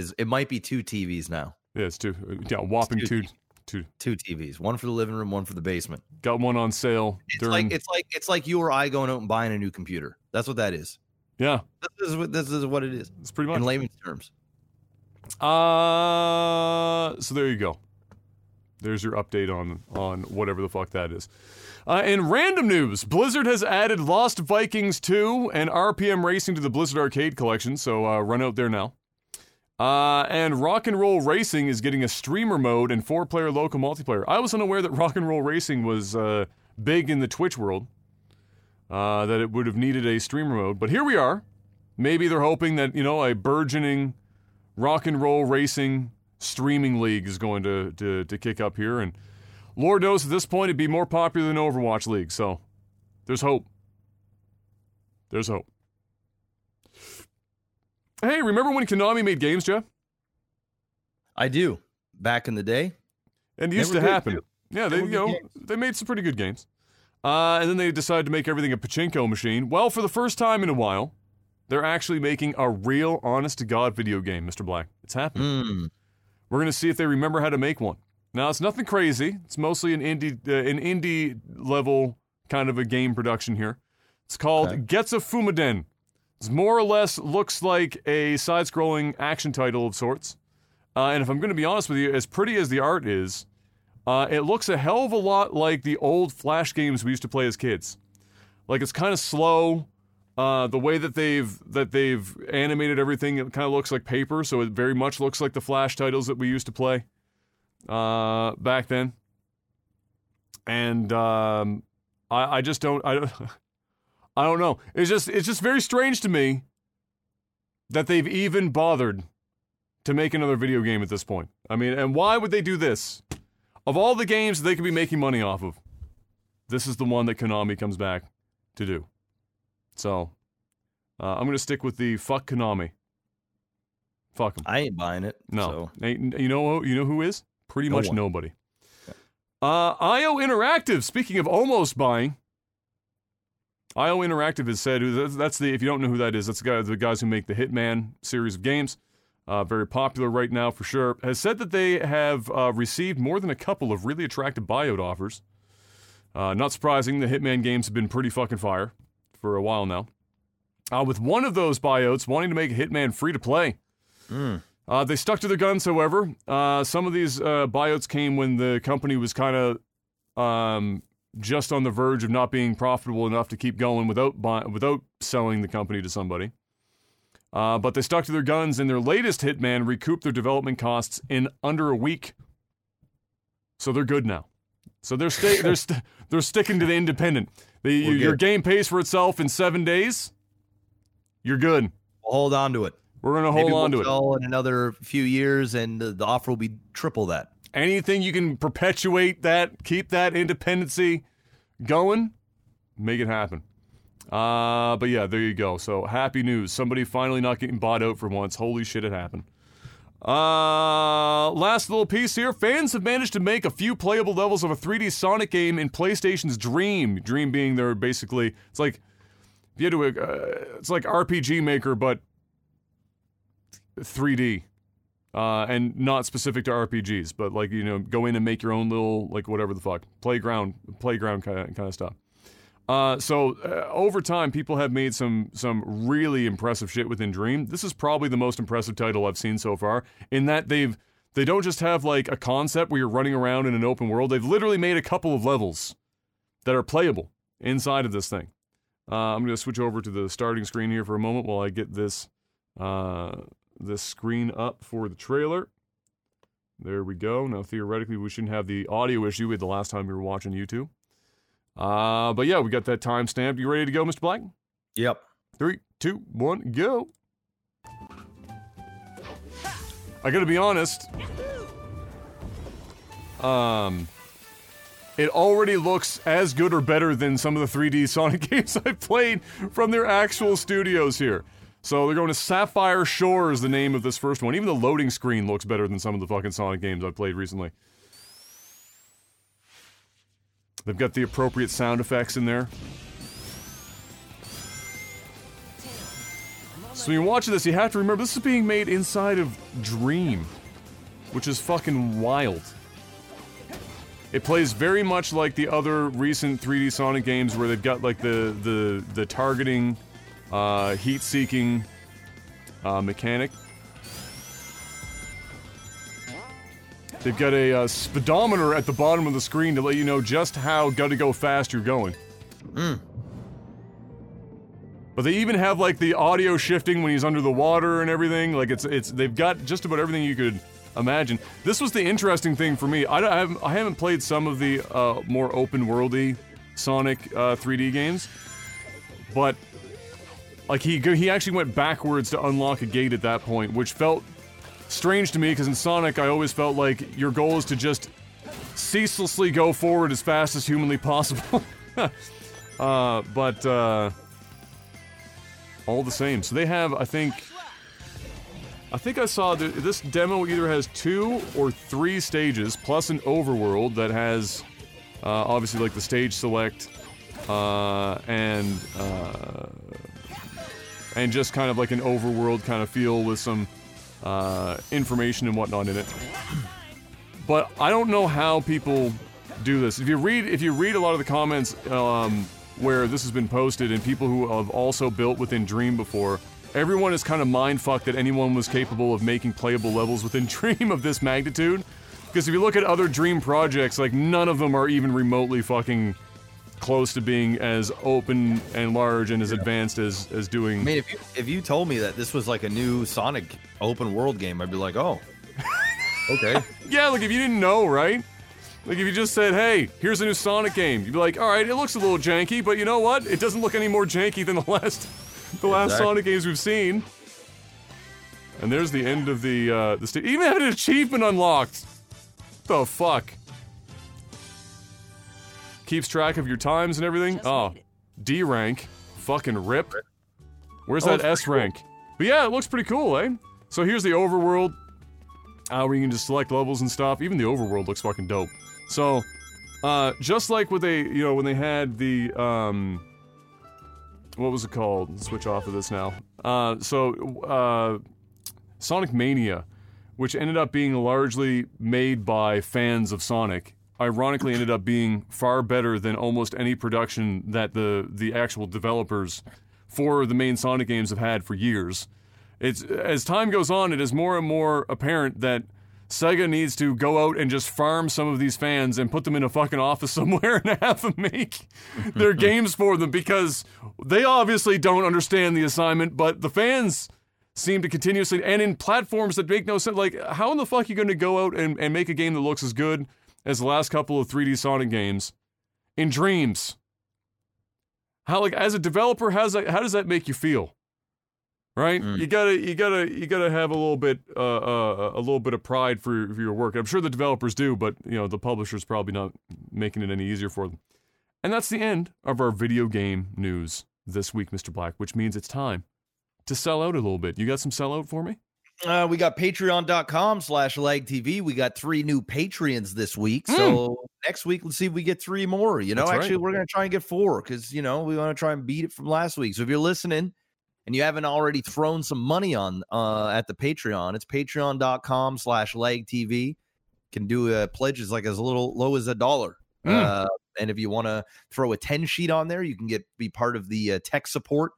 is it might be 2 TVs now. Yeah, it's 2. Yeah, whopping two TVs. One for the living room, one for the basement. Got one on sale. It's like you or I going out and buying a new computer. That's what that is. Yeah. This is what it is. It's pretty much in layman's terms. So there you go. There's your update on whatever the fuck that is. In random news, Blizzard has added Lost Vikings 2 and RPM Racing to the Blizzard Arcade collection, so run out there now. And Rock and Roll Racing is getting a streamer mode and 4-player local multiplayer. I was unaware that Rock and Roll Racing was big in the Twitch world, that it would have needed a streamer mode. But here we are. Maybe they're hoping that, you know, a burgeoning Rock and Roll Racing streaming league is going to kick up here. And Lord knows at this point it'd be more popular than Overwatch League. So there's hope. There's hope. Hey, remember when Konami made games, Jeff? I do. Back in the day. And it used to happen. Too. Yeah, they made some pretty good games. And then they decided to make everything a pachinko machine. Well, for the first time in a while, they're actually making a real, honest-to-God video game, Mr. Black. It's happening. We're going to see if they remember how to make one. Now, it's nothing crazy. It's mostly an indie level kind of a game production here. It's called Getsu Fumaden. It more or less looks like a side-scrolling action title of sorts. And if I'm going to be honest with you, as pretty as the art is, it looks a hell of a lot like the old Flash games we used to play as kids. Like, it's kind of slow. The way that they've animated everything, it kind of looks like paper, so it very much looks like the Flash titles that we used to play back then. And I just don't... I don't know. It's just very strange to me that they've even bothered to make another video game at this point. I mean, and why would they do this? Of all the games they could be making money off of, this is the one that Konami comes back to do. So, I'm going to stick with the fuck Konami. Fuck them. I ain't buying it. No. So. You know who is? Pretty much nobody. Yeah. IO Interactive, speaking of almost buying... IO Interactive has said, if you don't know who that is, that's the guys who make the Hitman series of games, very popular right now for sure, has said that they have received more than a couple of really attractive buyout offers. Not surprising, the Hitman games have been pretty fucking fire for a while now. With one of those buyouts wanting to make Hitman free-to-play. They stuck to their guns, however. Some of these buyouts came when the company was kind of... just on the verge of not being profitable enough to keep going without selling the company to somebody. But they stuck to their guns, and their latest Hitman recouped their development costs in under a week. So they're good now. So they're sticking to the independent. Your game pays for itself in 7 days. You're good. We'll hold on to it. We're going to hold on to it. Maybe we'll sell in another few years, and the offer will be triple that. Anything you can perpetuate that, keep that independency going, make it happen. But yeah, there you go. So happy news. Somebody finally not getting bought out for once. Holy shit, it happened. Last little piece here. Fans have managed to make a few playable levels of a 3D Sonic game in PlayStation's Dream. Dream being their basically, it's like, if you had to, it's like RPG Maker, but 3D. And not specific to RPGs, but like, you know, go in and make your own little, like, whatever the fuck, playground kind of stuff. So over time, people have made some really impressive shit within Dream. This is probably the most impressive title I've seen so far, in that they don't just have, like, a concept where you're running around in an open world. They've literally made a couple of levels that are playable inside of this thing. I'm going to switch over to the starting screen here for a moment while I get this... this screen up for the trailer. There we go. Now, theoretically, we shouldn't have the audio issue we had the last time we were watching YouTube. But yeah, we got that time stamped. You ready to go, Mr. Black? Yep. 3, 2, 1, go. I gotta be honest. It already looks as good or better than some of the 3D Sonic games I've played from their actual studios here. So they're going to Sapphire Shore is the name of this first one. Even the loading screen looks better than some of the fucking Sonic games I've played recently. They've got the appropriate sound effects in there. So when you're watching this, you have to remember this is being made inside of Dream, which is fucking wild. It plays very much like the other recent 3D Sonic games where they've got like the targeting... heat-seeking mechanic. They've got a speedometer at the bottom of the screen to let you know just how gotta go fast you're going. But they even have like the audio shifting when he's under the water and everything. Like it's they've got just about everything you could imagine. This was the interesting thing for me. I haven't played some of the more open-worldy Sonic 3D games, but like he actually went backwards to unlock a gate at that point, which felt strange to me because in Sonic I always felt like your goal is to just ceaselessly go forward as fast as humanly possible. but all the same. So they have, I think I saw this demo either has 2 or 3 stages, plus an overworld that has obviously like the stage select and just kind of like an overworld kind of feel with some information and whatnot in it. But I don't know how people do this. If you read a lot of the comments where this has been posted and people who have also built within Dream before, everyone is kind of mindfucked that anyone was capable of making playable levels within Dream of this magnitude. Because if you look at other Dream projects, like none of them are even remotely fucking close to being as open and large and as advanced as doing. I mean, if you told me that this was like a new Sonic open world game, I'd be like, oh, okay. Yeah, like if you didn't know, right? Like, if you just said, hey, here's a new Sonic game, you'd be like, alright, it looks a little janky, but you know what? It doesn't look any more janky than the last Sonic games we've seen. And there's the end of the stage. Even having an achievement unlocked! The fuck? Keeps track of your times and everything? Oh. D rank. Fucking rip. Where's that S rank? Cool. But yeah, it looks pretty cool, eh? So here's the overworld, where you can just select levels and stuff. Even the overworld looks fucking dope. So, just like what they, you know, when they had the, what was it called? Let's switch off of this now. Sonic Mania, which ended up being largely made by fans of Sonic, ironically ended up being far better than almost any production that the actual developers for the main Sonic games have had for years. It's, as time goes on, it is more and more apparent that Sega needs to go out and just farm some of these fans and put them in a fucking office somewhere and have them make their games for them, because they obviously don't understand the assignment, but the fans seem to continuously, and in platforms that make no sense, like, how in the fuck are you going to go out and make a game that looks as good as the last couple of 3D Sonic games in Dreams? How, like, as a developer, how does that make you feel? Right? Mm. You gotta have a little bit of pride for your work. I'm sure the developers do, but, you know, the publisher's probably not making it any easier for them. And that's the end of our video game news this week, Mr. Black, which means it's time to sell out a little bit. You got some sellout for me? We got patreon.com/lagtv. We got 3 new Patreons this week. Mm. So next week, let's see if we get 3 more. You know, that's actually right. We're going to try and get 4 because, you know, we want to try and beat it from last week. So if you're listening and you haven't already thrown some money on at the Patreon, it's patreon.com/lagtv. Can do pledges like as little low as $1. Mm. And if you want to throw a 10 sheet on there, you can be part of the tech support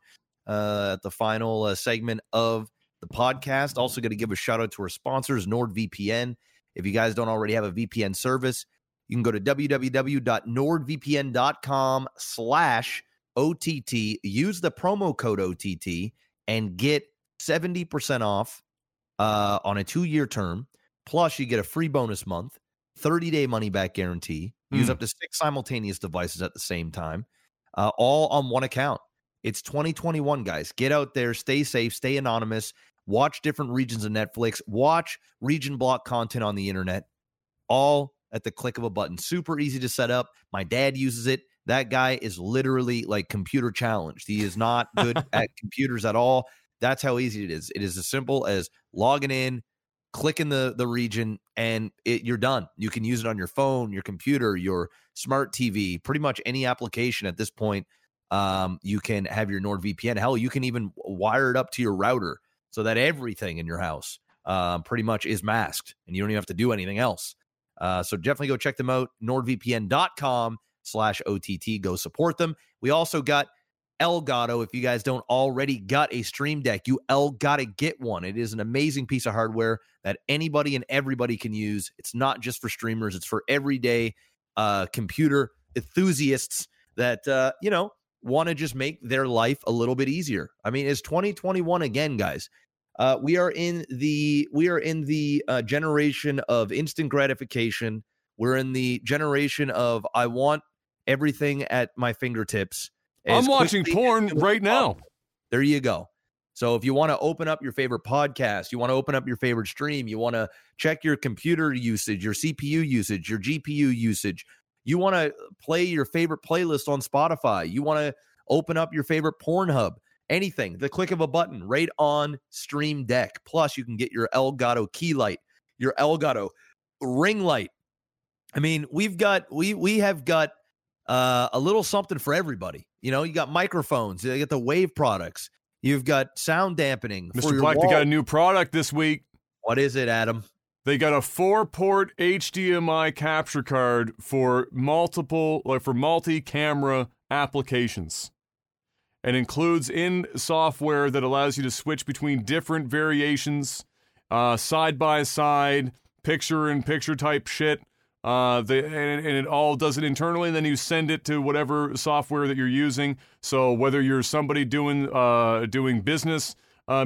at the final segment of the podcast. Also going to give a shout out to our sponsors, NordVPN. If you guys don't already have a VPN service, you can go to www.nordvpn.com/OTT, use the promo code OTT and get 70% off on a 2-year term. Plus, you get a free bonus month, 30-day money-back guarantee, use up to 6 simultaneous devices at the same time, all on one account. It's 2021, guys. Get out there, stay safe, stay anonymous, watch different regions of Netflix, watch region block content on the internet, all at the click of a button. Super easy to set up. My dad uses it. That guy is literally like computer challenged. He is not good at computers at all. That's how easy it is. It is as simple as logging in, clicking the region, and you're done. You can use it on your phone, your computer, your smart TV, pretty much any application at this point. You can have your NordVPN. Hell, you can even wire it up to your router so that everything in your house pretty much is masked and you don't even have to do anything else. So definitely go check them out, NordVPN.com/OTT. Go support them. We also got Elgato. If you guys don't already got a Stream Deck, you gotta get one. It is an amazing piece of hardware that anybody and everybody can use. It's not just for streamers. It's for everyday computer enthusiasts that, you know, want to just make their life a little bit easier. I mean, it's 2021 again, guys. We are in the generation of instant gratification. We're in the generation of I want everything at my fingertips. I'm watching porn right now. There you go. So if you want to open up your favorite podcast, you want to open up your favorite stream, you want to check your computer usage, your CPU usage, your GPU usage, you want to play your favorite playlist on Spotify, you want to open up your favorite Pornhub, anything, the click of a button right on Stream Deck. Plus, you can get your Elgato key light, your Elgato ring light. I mean, we have got a little something for everybody. You know, you got microphones, you got the Wave products. You've got sound dampening. Mr. Black, they got a new product this week. What is it, Adam? They got a 4-port HDMI capture card for multi-camera applications, and includes in software that allows you to switch between different variations, side by side, picture-in-picture type shit. And it all does it internally, and then you send it to whatever software that you're using. So whether you're somebody doing business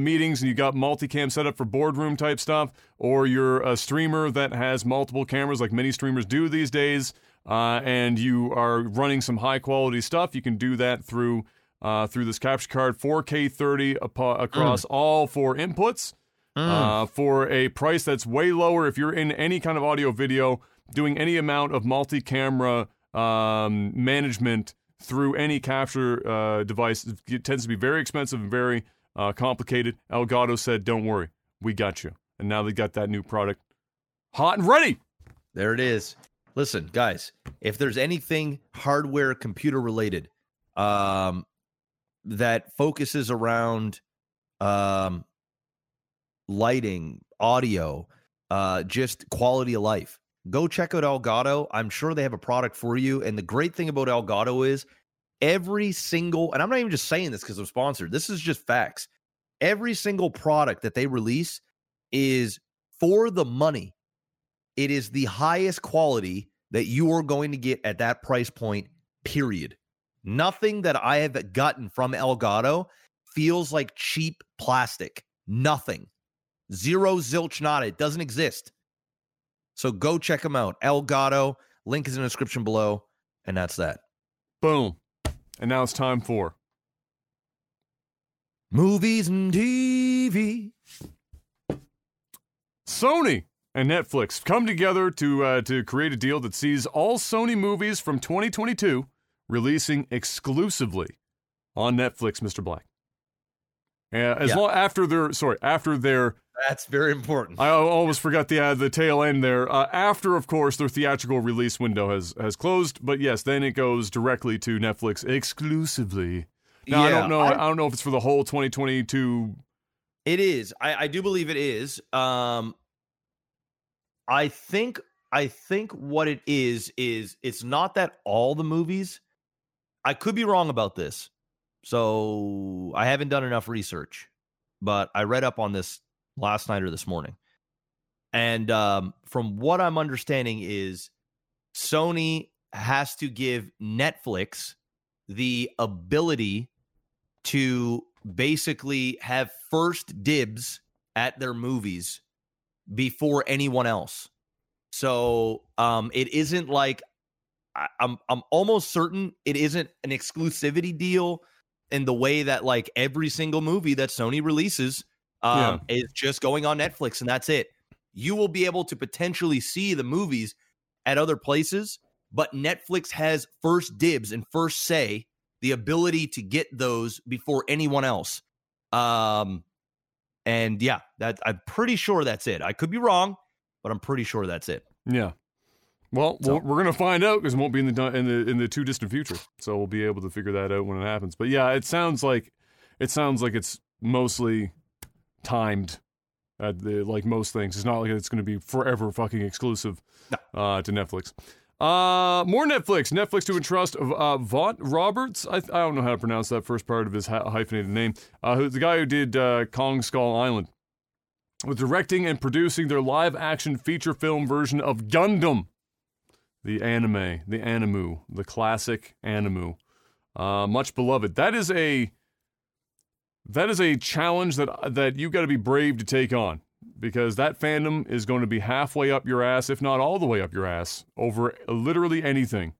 meetings and you got multicam set up for boardroom type stuff, or you're a streamer that has multiple cameras like many streamers do these days, and you are running some high quality stuff, you can do that through this capture card, 4K 30 across all four inputs, for a price that's way lower if you're in any kind of audio video. Doing any amount of multi-camera management through any capture device, it tends to be very expensive and very complicated. Elgato said, "Don't worry, we got you." And now they got that new product, hot and ready. There it is. Listen, guys, if there's anything hardware, computer related, that focuses around lighting, audio, just quality of life, go check out Elgato. I'm sure they have a product for you. And the great thing about Elgato is every single, and I'm not even just saying this because I'm sponsored, this is just facts. Every single product that they release is for the money. It is the highest quality that you are going to get at that price point, period. Nothing that I have gotten from Elgato feels like cheap plastic. Nothing. Zero, zilch, nada. It doesn't exist. So go check them out. Elgato. Link is in the description below. And that's that. Boom. And now it's time for movies and TV. Sony and Netflix come together to create a deal that sees all Sony movies from 2022 releasing exclusively on Netflix, Mr. Black. After their That's very important. I always forgot the tail end there. After, of course, their theatrical release window has closed, but yes, then it goes directly to Netflix exclusively. Now, yeah, I don't know if it's for the whole 2022. It is. I do believe it is. I think what it is it's not that all the movies. I could be wrong about this, so I haven't done enough research, but I read up on this last night or this morning. And from what I'm understanding is Sony has to give Netflix the ability to basically have first dibs at their movies before anyone else. So it isn't like I'm almost certain it isn't an exclusivity deal in the way that like every single movie that Sony releases is just going on Netflix, and that's it. You will be able to potentially see the movies at other places, but Netflix has first dibs and first say, the ability to get those before anyone else. And yeah, that I'm pretty sure that's it. I could be wrong, but I'm pretty sure that's it. Yeah. Well, we're gonna find out because it won't be in the too distant future, so we'll be able to figure that out when it happens. But yeah, it sounds like it's mostly timed at like most things. It's not like it's going to be forever fucking exclusive to Netflix. More Netflix to entrust Vaught Roberts. I don't know how to pronounce that first part of his hyphenated name. The guy who did Kong Skull Island, with directing and producing their live action feature film version of Gundam, the anime, the classic anime. Much beloved. That is a challenge that you've got to be brave to take on, because that fandom is going to be halfway up your ass, if not all the way up your ass, over literally anything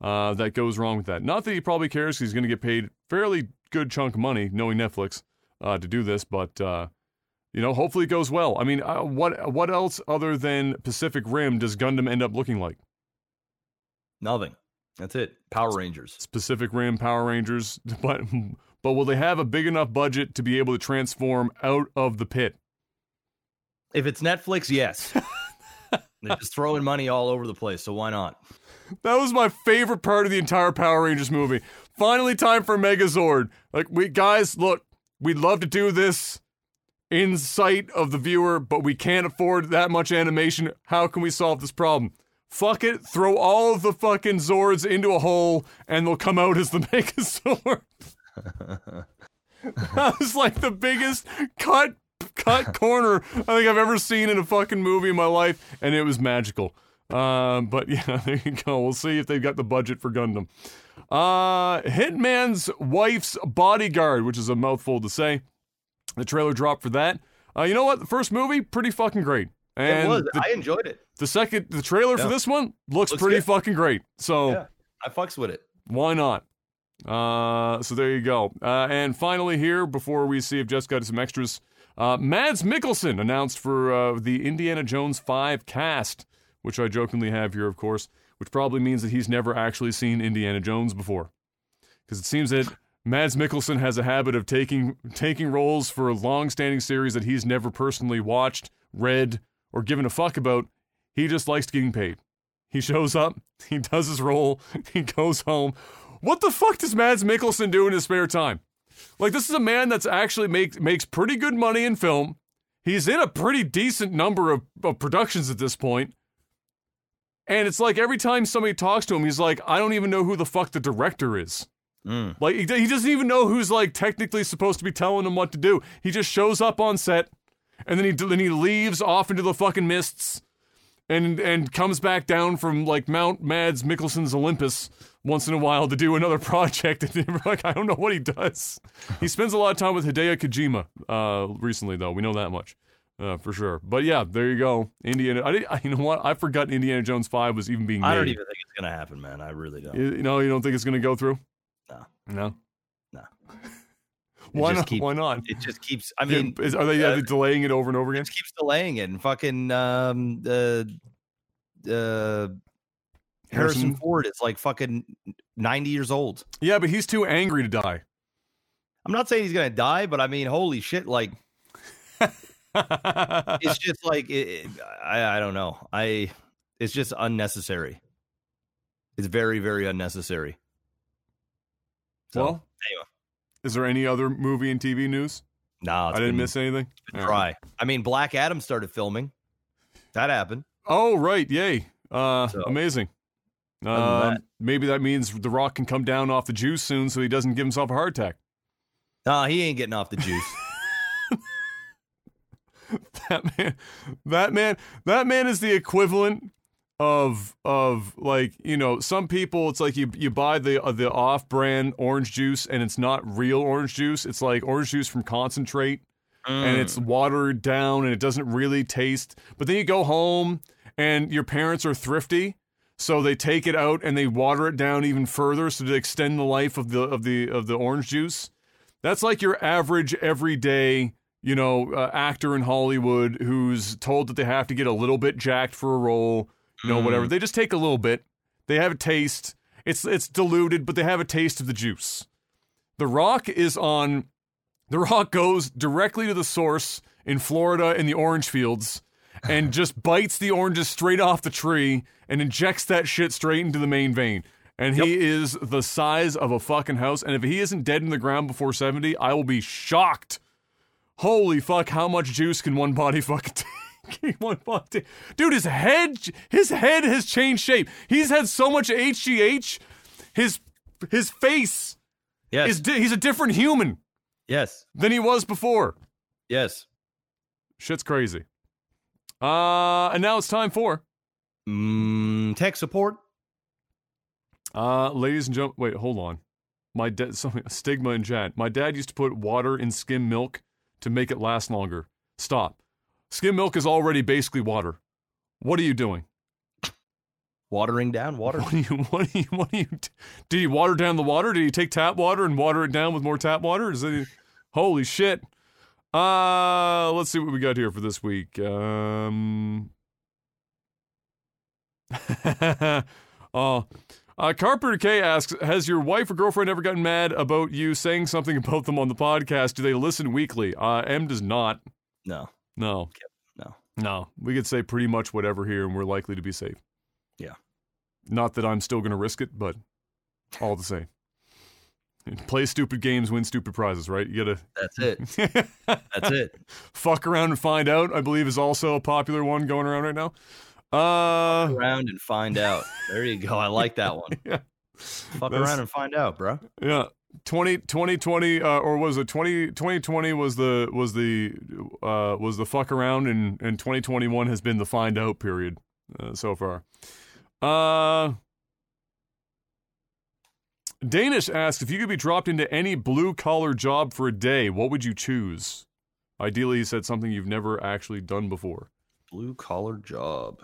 that goes wrong with that. Not that he probably cares, 'cause he's going to get paid fairly good chunk of money, knowing Netflix, to do this, but hopefully it goes well. I mean, what else other than Pacific Rim does Gundam end up looking like? Nothing. That's it. Power Rangers. Pacific Rim, Power Rangers, but will they have a big enough budget to be able to transform out of the pit? If it's Netflix, yes. They're just throwing money all over the place, so why not? That was my favorite part of the entire Power Rangers movie. Finally, time for Megazord. Like, we'd love to do this in sight of the viewer, but we can't afford that much animation. How can we solve this problem? Fuck it, throw all of the fucking Zords into a hole, and they'll come out as the Megazord. That was like the biggest cut corner I think I've ever seen in a fucking movie in my life, and it was magical. But yeah, there you go. We'll see if they've got the budget for Gundam. Hitman's Wife's Bodyguard, which is a mouthful to say. The trailer dropped for that. You know what? The first movie, pretty fucking great. And it was. I enjoyed it. The trailer for this one looks pretty good. Fucking great. So yeah, I fucks with it. Why not? So there you go. And finally here, before we see if Jess got some extras, Mads Mikkelsen announced for the Indiana Jones 5 cast, which I jokingly have here, of course, which probably means that he's never actually seen Indiana Jones before. Because it seems that Mads Mikkelsen has a habit of taking roles for long-standing series that he's never personally watched, read, or given a fuck about. He just likes getting paid. He shows up, he does his role, he goes home. What the fuck does Mads Mikkelsen do in his spare time? Like, this is a man that's actually makes pretty good money in film. He's in a pretty decent number of productions at this point. And it's like every time somebody talks to him, he's like, I don't even know who the fuck the director is. Mm. Like, he doesn't even know who's, like, technically supposed to be telling him what to do. He just shows up on set, and then he leaves off into the fucking mists, and comes back down from, like, Mount Mads Mikkelsen's Olympus once in a while to do another project. And like, I don't know what he does. He spends a lot of time with Hideo Kojima recently, though. We know that much. For sure. But yeah, there you go. Indiana. You know what? I forgot Indiana Jones 5 was even being made. I don't even think it's going to happen, man. I really don't. You don't think it's going to go through? No. Why not? It just keeps, I mean... Are they delaying it over and over again? It just keeps delaying it, and fucking... Harrison Ford is like fucking 90 years old. Yeah, but he's too angry to die. I'm not saying he's going to die, but I mean, holy shit, like... It's just like I don't know. It's just unnecessary. It's very, very unnecessary. So, well, anyway. Is there any other movie and TV news? No, I didn't miss anything. Try. I mean, Black Adam started filming. That happened. Oh right, yay! Amazing. Maybe that means The Rock can come down off the juice soon, so he doesn't give himself a heart attack. Nah, he ain't getting off the juice. That man is the equivalent of like, you know, some people, it's like you buy the off-brand orange juice and it's not real orange juice. It's like orange juice from concentrate and it's watered down and it doesn't really taste. But then you go home and your parents are thrifty, so they take it out and they water it down even further so to extend the life of the orange juice. That's like your average everyday, you know, actor in Hollywood who's told that they have to get a little bit jacked for a role, you know, whatever. They just take a little bit. They have a taste. It's diluted, but they have a taste of the juice. The Rock goes directly to the source in Florida in the orange fields and just bites the oranges straight off the tree and injects that shit straight into the main vein. And he is the size of a fucking house. And if he isn't dead in the ground before 70, I will be shocked. Holy fuck, how much juice can one body fucking take? Dude, his head has changed shape. He's had so much HGH, his face, yes, he's a different human, yes, than he was before. Yes. Shit's crazy. And now it's time for... tech support. Ladies and gentlemen, wait, hold on. My dad, stigma in chat. My dad used to put water in skim milk to make it last longer. Stop. Skim milk is already basically water. What are you doing? Watering down water. Did he water down the water? Did he take tap water and water it down with more tap water? Is it, holy shit. Let's see what we got here for this week. Carpenter K asks, has your wife or girlfriend ever gotten mad about you saying something about them on the podcast? Do they listen weekly? M does not. No. We could say pretty much whatever here and we're likely to be safe. Yeah. Not that I'm still going to risk it, but all the same. Play stupid games, win stupid prizes, right? You gotta... That's it. That's it. Fuck around and find out, I believe, is also a popular one going around right now. Fuck around and find out. There you go. I like that one. Yeah. Fuck around and find out, bro. Yeah. 2020 or was it 2020 was the fuck around, and 2021 has been the find out period so far. Danish asks, if you could be dropped into any blue-collar job for a day, what would you choose? Ideally, he said something you've never actually done before. Blue-collar job.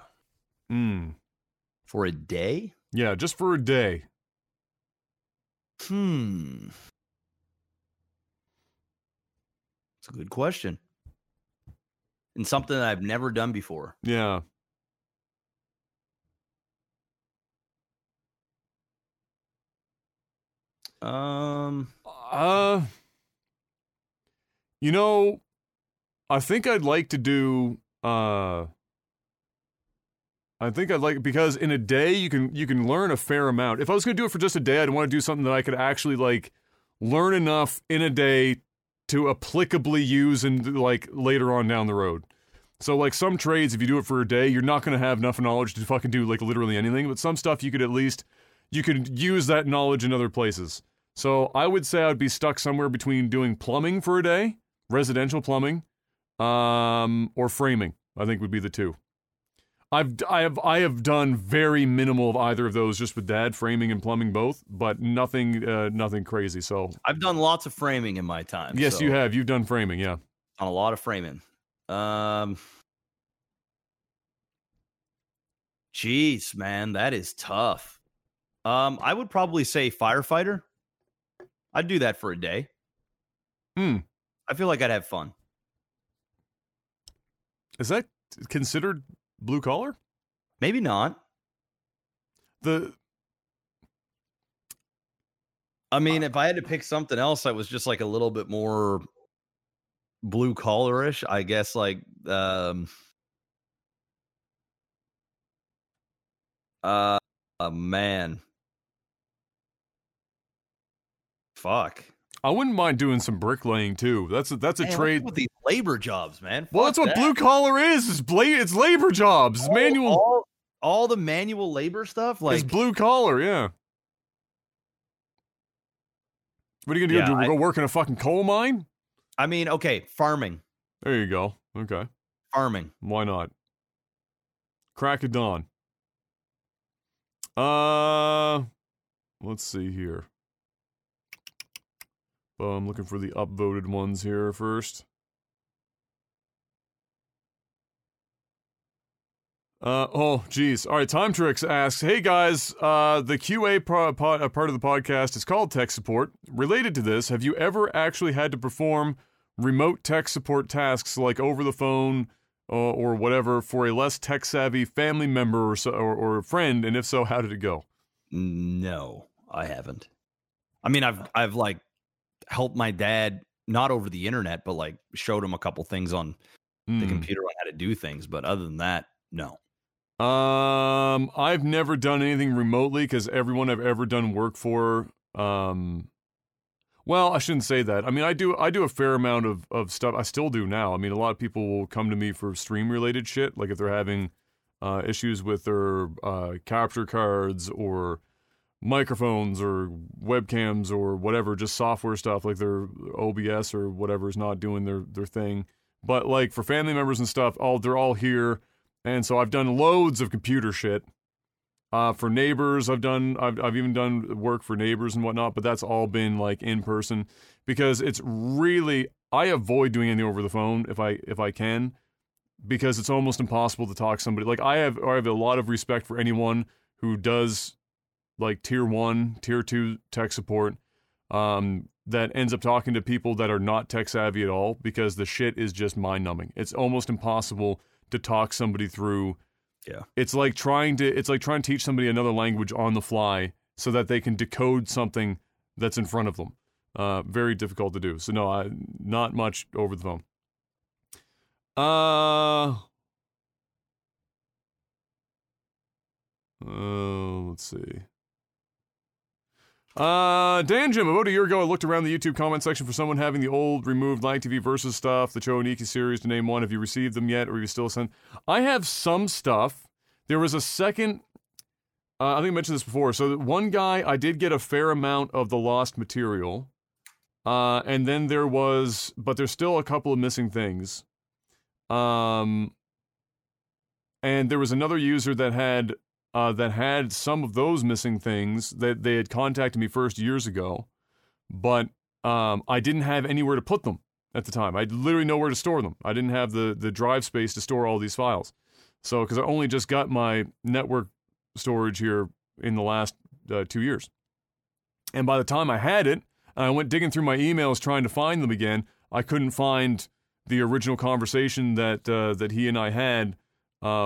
For a day? Yeah, just for a day. That's a good question. And something that I've never done before. Yeah. You know, I think I'd like to do, because in a day you can learn a fair amount. If I was going to do it for just a day, I'd want to do something that I could actually like learn enough in a day to applicably use and like later on down the road. So like some trades, if you do it for a day, you're not going to have enough knowledge to fucking do like literally anything, but some stuff you could at least, you could use that knowledge in other places. So I would say I'd be stuck somewhere between doing plumbing for a day, residential plumbing, or framing, I think would be the two. I have done very minimal of either of those, just with dad, framing and plumbing both, but nothing crazy. So I've done lots of framing in my time. Yes, so. You have. You've done framing, yeah. A lot of framing. Jeez, man, that is tough. I would probably say firefighter. I'd do that for a day. I feel like I'd have fun. Is that considered blue collar? Maybe not. If I had to pick something else that was just like a little bit more blue collarish, I guess like man. Fuck. I wouldn't mind doing some bricklaying too. That's a trade with these labor jobs, man. Well, that's what blue collar is. It's labor jobs. It's manual. All the manual labor stuff, like it's blue collar. Yeah. What are you gonna do? Go work in a fucking coal mine? I mean, okay, farming. There you go. Okay, farming. Why not? Crack of dawn. Let's see here. Well, I'm looking for the upvoted ones here first. All right, Time Tricks asks, hey guys, the QA part of the podcast is called tech support. Related to this, have you ever actually had to perform remote tech support tasks like over the phone or whatever for a less tech-savvy family member or friend? And if so, how did it go? No, I haven't. I mean, I've like... helped my dad, not over the internet, but like showed him a couple things on the computer on how to do things. But other than that, no. I've never done anything remotely because everyone I've ever done work for. Well, I shouldn't say that. I mean, I do a fair amount of stuff. I still do now. I mean, a lot of people will come to me for stream related shit. Like if they're having issues with their capture cards or microphones or webcams or whatever, just software stuff, like their OBS or whatever is not doing their thing. But like for family members and stuff, they're all here, and so I've done loads of computer shit. For neighbors, I've even done work for neighbors and whatnot, but that's all been like in person because it's really, I avoid doing anything over the phone if I can, because it's almost impossible to talk to somebody. Like I have a lot of respect for anyone who does like tier 1, tier 2 tech support, that ends up talking to people that are not tech savvy at all, because the shit is just mind numbing. It's almost impossible to talk somebody through. Yeah. It's like trying to teach somebody another language on the fly so that they can decode something that's in front of them. Very difficult to do. So no, not much over the phone. Let's see. Dan Jim, about a year ago, I looked around the YouTube comment section for someone having the old removed Light TV Versus stuff, the Cho and Iki series, to name one. Have you received them yet, or have you still sent? I have some stuff. There was a second, I think I mentioned this before. So one guy, I did get a fair amount of the lost material. And then there was, but there's still a couple of missing things. And there was another user that had some of those missing things that they had contacted me first years ago, but I didn't have anywhere to put them at the time. I literally nowhere to store them. I didn't have the drive space to store all these files. So, because I only just got my network storage here in the last 2 years. And by the time I had it, and I went digging through my emails trying to find them again, I couldn't find the original conversation that he and I had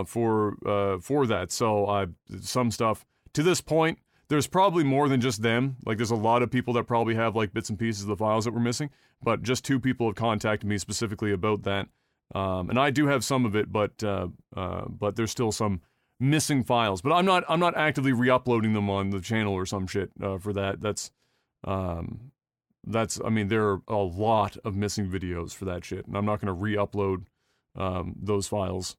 for that. So some stuff to this point, there's probably more than just them. Like there's a lot of people that probably have like bits and pieces of the files that were missing, but just 2 people have contacted me specifically about that. And I do have some of it, but there's still some missing files, but I'm not actively re-uploading them on the channel or some shit, for that. I mean, there are a lot of missing videos for that shit, and I'm not going to re-upload, those files.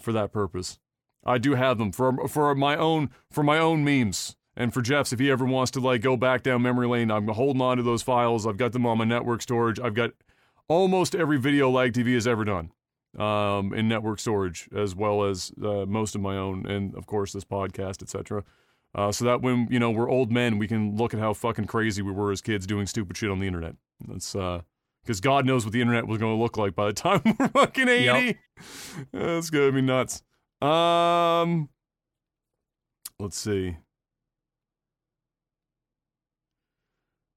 For that purpose. I do have them for my own memes, and for Jeff's if he ever wants to like go back down memory lane. I'm holding on to those files. I've got them on my network storage. I've got almost every video Lag TV has ever done in network storage, as well as most of my own, and of course this podcast, etc. So that when, you know, we're old men, we can look at how fucking crazy we were as kids doing stupid shit on the internet. That's because God knows what the internet was going to look like by the time we're fucking 80. Yep. That's going to be nuts. Let's see.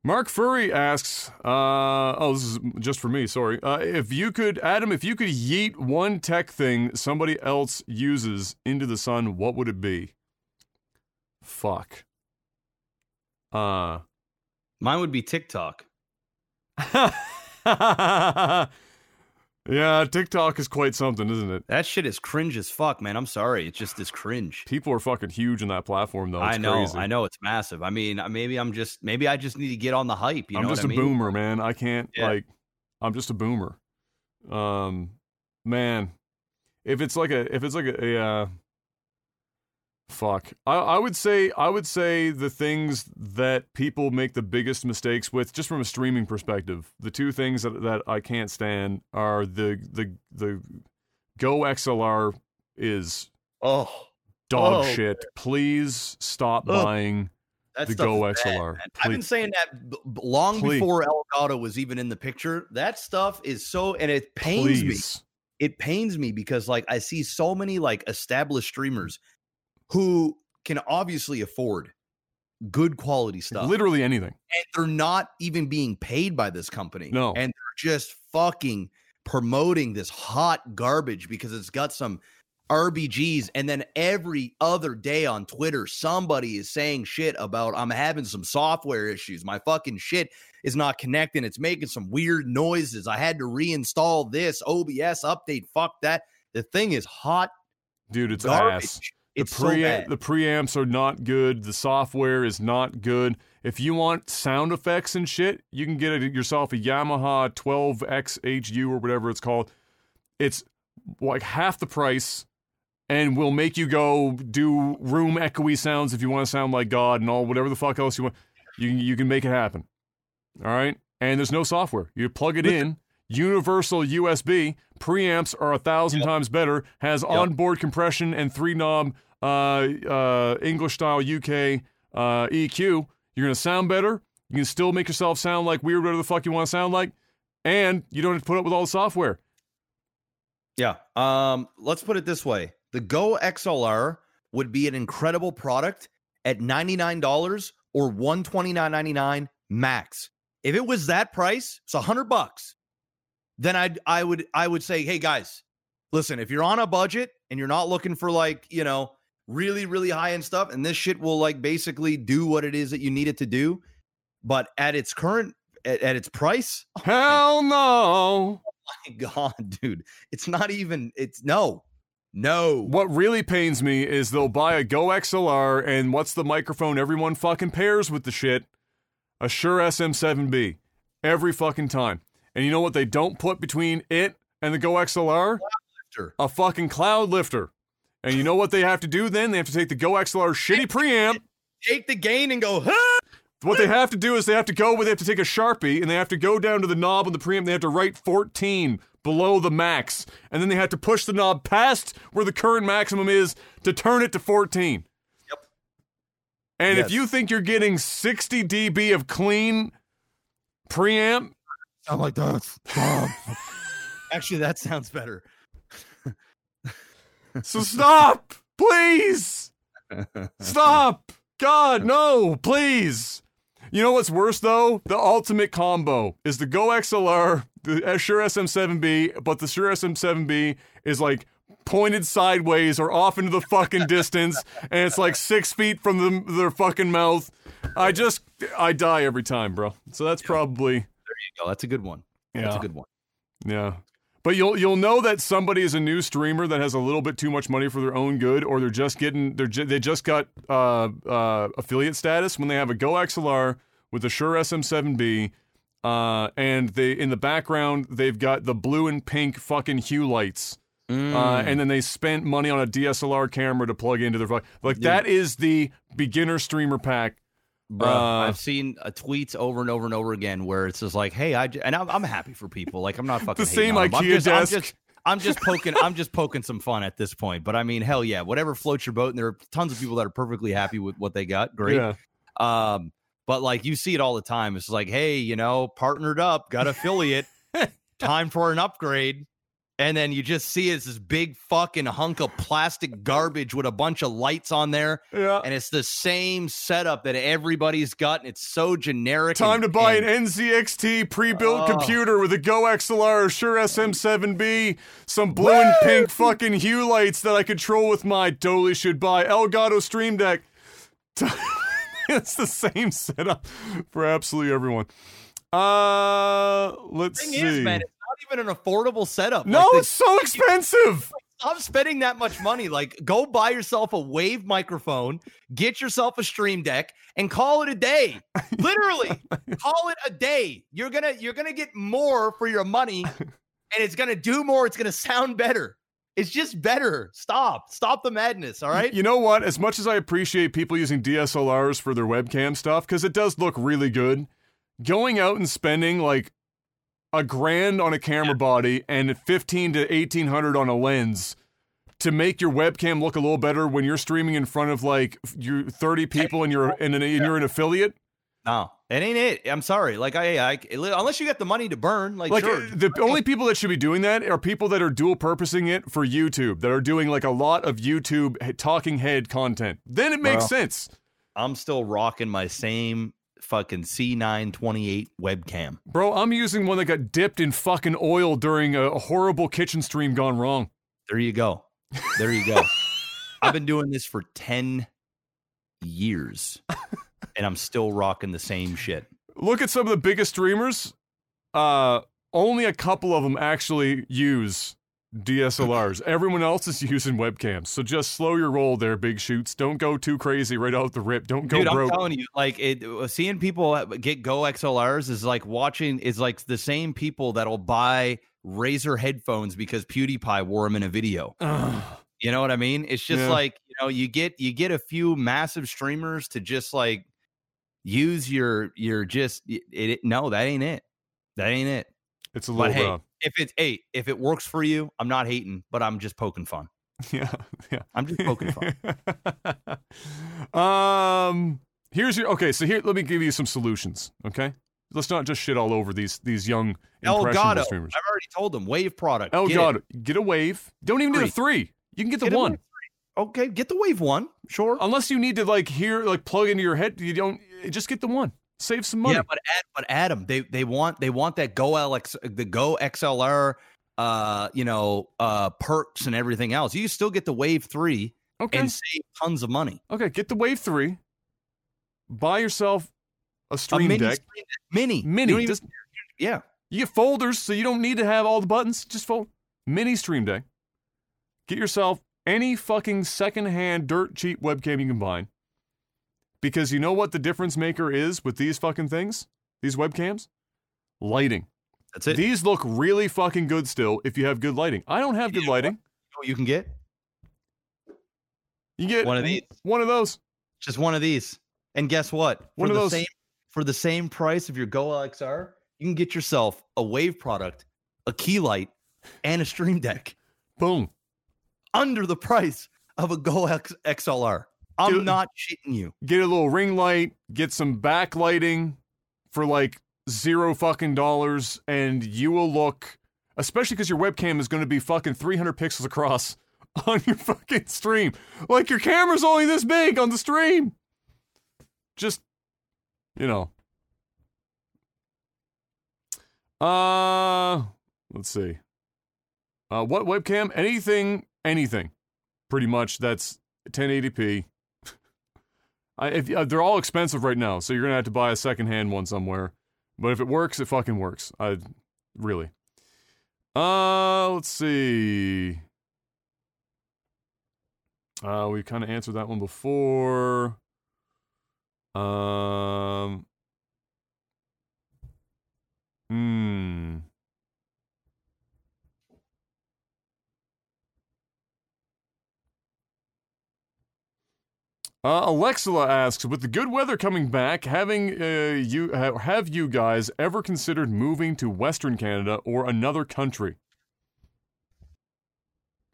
Mark Furry asks, this is just for me, sorry. If you could yeet one tech thing somebody else uses into the sun, what would it be? Fuck. Mine would be TikTok. Yeah, TikTok is quite something, isn't it? That shit is cringe as fuck, man. I'm sorry. It's just this cringe. People are fucking huge on that platform, though. It's crazy. I know. It's massive. I mean, maybe I just need to get on the hype. You know what I mean? I'm just a boomer, man. I can't, I'm just a boomer. Man, if it's like a fuck. I would say the things that people make the biggest mistakes with, just from a streaming perspective, the 2 things that I can't stand are the Go XLR is shit. Man. Please stop buying the Go XLR. I've been saying that long before Elgato was even in the picture. That stuff is so, and it pains me. It pains me because like I see so many like established streamers who can obviously afford good quality stuff. Literally anything. And they're not even being paid by this company. No. And they're just fucking promoting this hot garbage because it's got some RBGs. And then every other day on Twitter, somebody is saying shit about, I'm having some software issues. My fucking shit is not connecting. It's making some weird noises. I had to reinstall this OBS update. Fuck that. The thing is hot. Dude, it's garbage. Ass. The preamps are not good. The software is not good. If you want sound effects and shit, you can get yourself a Yamaha 12XHU or whatever it's called. It's like half the price and will make you go do room echoey sounds if you want to sound like God and all whatever the fuck else you want. You can make it happen. All right? And there's no software. You plug it in. Universal USB preamps are 1,000 times better, has onboard compression and 3 knob English-style UK EQ, you're going to sound better. You can still make yourself sound like weird, whatever the fuck you want to sound like, and you don't have to put up with all the software. Yeah. Let's put it this way. The Go XLR would be an incredible product at $99 or $129.99 max. If it was that price, it's $100. Then I would say, hey guys, listen, if you're on a budget and you're not looking for like, you know, really, really high end stuff, and this shit will like basically do what it is that you need it to do. But at its current, at its price, hell no! Oh my God, dude, it's not even. It's no. What really pains me is they'll buy a Go XLR and what's the microphone everyone fucking pairs with the shit? A Shure SM7B every fucking time. And you know what they don't put between it and the Go XLR? A fucking cloud lifter. And you know what they have to do then? They have to take the Go XLR shitty preamp, take the gain, and go. Ah! What they have to do is they have to take a Sharpie and they have to go down to the knob on the preamp. They have to write 14 below the max. And then they have to push the knob past where the current maximum is to turn it to 14. Yep. And yes. If you think you're getting 60 dB of clean preamp. Sound like that. Actually, that sounds better. So stop, please. Stop. God, no, please. You know what's worse, though? The ultimate combo is the Go XLR, the Shure SM7B, but the Shure SM7B is, like, pointed sideways or off into the fucking distance, and it's, like, 6 feet from their fucking mouth. I die every time, bro. So that's probably... There you go. That's a good one. Yeah. That's a good one. Yeah. But you'll know that somebody is a new streamer that has a little bit too much money for their own good, or they're just getting they just got affiliate status when they have a Go XLR with a Shure SM7B, and they in the background they've got the blue and pink fucking hue lights, and then they spent money on a DSLR camera to plug into their like that is the beginner streamer pack. Bro, I've seen tweets over and over and over again where it's just like, "Hey, I'm happy for people. Like, I'm not fucking the same IKEA desk. I'm just poking some fun at this point. But I mean, hell yeah, whatever floats your boat. And there are tons of people that are perfectly happy with what they got. Great. Yeah. But like you see it all the time. It's like, hey, you know, partnered up, got affiliate, time for an upgrade. And then you just see it's this big fucking hunk of plastic garbage with a bunch of lights on there. Yeah. And it's the same setup that everybody's got. And it's so generic. Time to buy an NZXT pre-built computer with a Go XLR, Shure SM7B, some blue and pink fucking hue lights that I control with my totally should buy Elgato Stream Deck. It's the same setup for absolutely everyone. Let's see. The thing is, man, even an affordable setup. No, it's so expensive. Stop spending that much money. Like, go buy yourself a Wave microphone, get yourself a Stream Deck, and call it a day. Literally, call it a day. You're gonna get more for your money, and it's gonna do more. It's gonna sound better. It's just better. Stop the madness. All right. You know what? As much as I appreciate people using DSLRs for their webcam stuff, because it does look really good, going out and spending like $1,000 on a camera body and $1,500 to $1,800 on a lens to make your webcam look a little better when you're streaming in front of like you 30 people and you're an affiliate. No, it ain't it. I'm sorry. Like I unless you got the money to burn, like sure. The only people that should be doing that are people that are dual purposing it for YouTube, that are doing like a lot of YouTube talking head content. Then it makes sense. I'm still rocking my same fucking C928 webcam, bro. I'm using one that got dipped in fucking oil during a horrible kitchen stream gone wrong. There you go I've been doing this for 10 years and I'm still rocking the same shit. Look at some of the biggest streamers, only a couple of them actually use DSLRs. Everyone else is using webcams, so just slow your roll there, big shoots. Don't go too crazy right out the rip. Don't go broke. I'm telling you, like seeing people get Go XLRs is like watching. Is like the same people that'll buy Razer headphones because PewDiePie wore them in a video. You know what I mean? It's just like, you know, you get a few massive streamers to just like use your no, that ain't it. That ain't it. It's a little rough. If it works for you, I'm not hating, but I'm just poking fun. Yeah. I'm just poking fun. Here's your okay. So here, let me give you some solutions. Okay, let's not just shit all over these young impressionable streamers. Elgato. I've already told them. Wave product. Elgato. Get a Wave. Don't even need a 3. You can get the 1. Okay, get the Wave 1. Sure. Unless you need to plug into your head, you don't. Just get the 1. Save some money. Yeah, but Adam, they want that Go XLR. Perks and everything else. You can still get the Wave 3 and save tons of money. Okay, get the Wave 3. Buy yourself a mini deck. Mini. You get folders, so you don't need to have all the buttons. Just fold. Mini stream deck. Get yourself any fucking secondhand, dirt cheap webcam you can buy. Because you know what the difference maker is with these fucking things? These webcams? Lighting. That's it. These look really fucking good still if you have good lighting. I don't have good lighting. You know what you can get? You get one of these. One of those. Just one of these. And guess what? For the same price of your Go XLR, you can get yourself a Wave product, a key light, and a stream deck. Boom. Under the price of a Go XLR. I'm not shitting you. Get a little ring light, get some backlighting for $0 and you will look, especially because your webcam is going to be fucking 300 pixels across on your fucking stream. Your camera's only this big on the stream. Just, let's see. What webcam? Anything. Pretty much that's 1080p. They're all expensive right now, so you're going to have to buy a secondhand one somewhere. But if it works, it fucking works. Really. Let's see. We kind of answered that one before. Alexila asks, with the good weather coming back, have you guys ever considered moving to Western Canada or another country?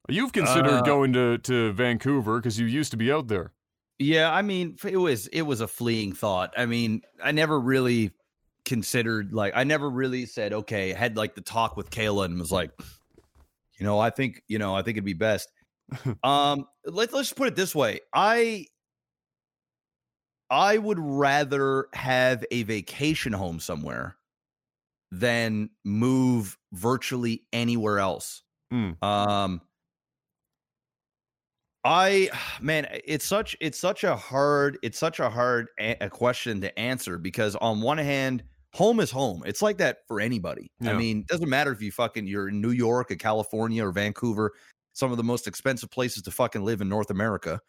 You've considered going to Vancouver because you used to be out there. Yeah, I mean, it was a fleeing thought. I mean, I never really considered, I never really said, okay, I had the talk with Kayla and was I think it'd be best. Let's just put it this way. I would rather have a vacation home somewhere than move virtually anywhere else. It's such a hard question to answer because on one hand, home is home. It's like that for anybody. Yeah. I mean, it doesn't matter if you're in New York or California or Vancouver. Some of the most expensive places to fucking live in North America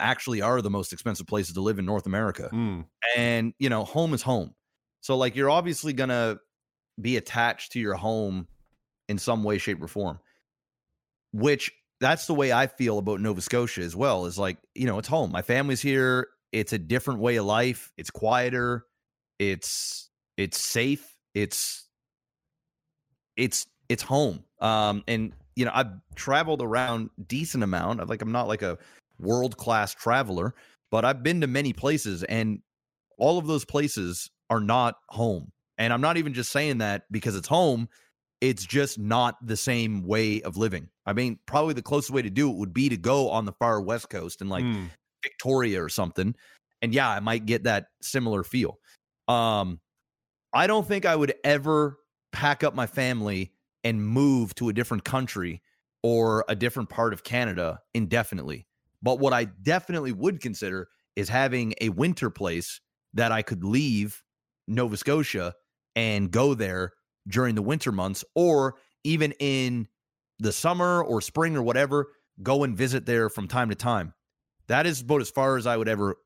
actually are the most expensive places to live in North America. And, home is home. So, you're obviously going to be attached to your home in some way, shape, or form, which that's the way I feel about Nova Scotia as well is it's home. My family's here. It's a different way of life. It's quieter. It's safe. It's home. And I've traveled around decent amount. I'm not a world-class traveler, but I've been to many places, and all of those places are not home. And I'm not even just saying that because it's home. It's just not the same way of living. I mean, probably the closest way to do it would be to go on the far West Coast and Victoria or something. And yeah, I might get that similar feel. I don't think I would ever pack up my family and move to a different country or a different part of Canada indefinitely. But what I definitely would consider is having a winter place that I could leave Nova Scotia and go there during the winter months, or even in the summer or spring or whatever, go and visit there from time to time. That is about as far as I would ever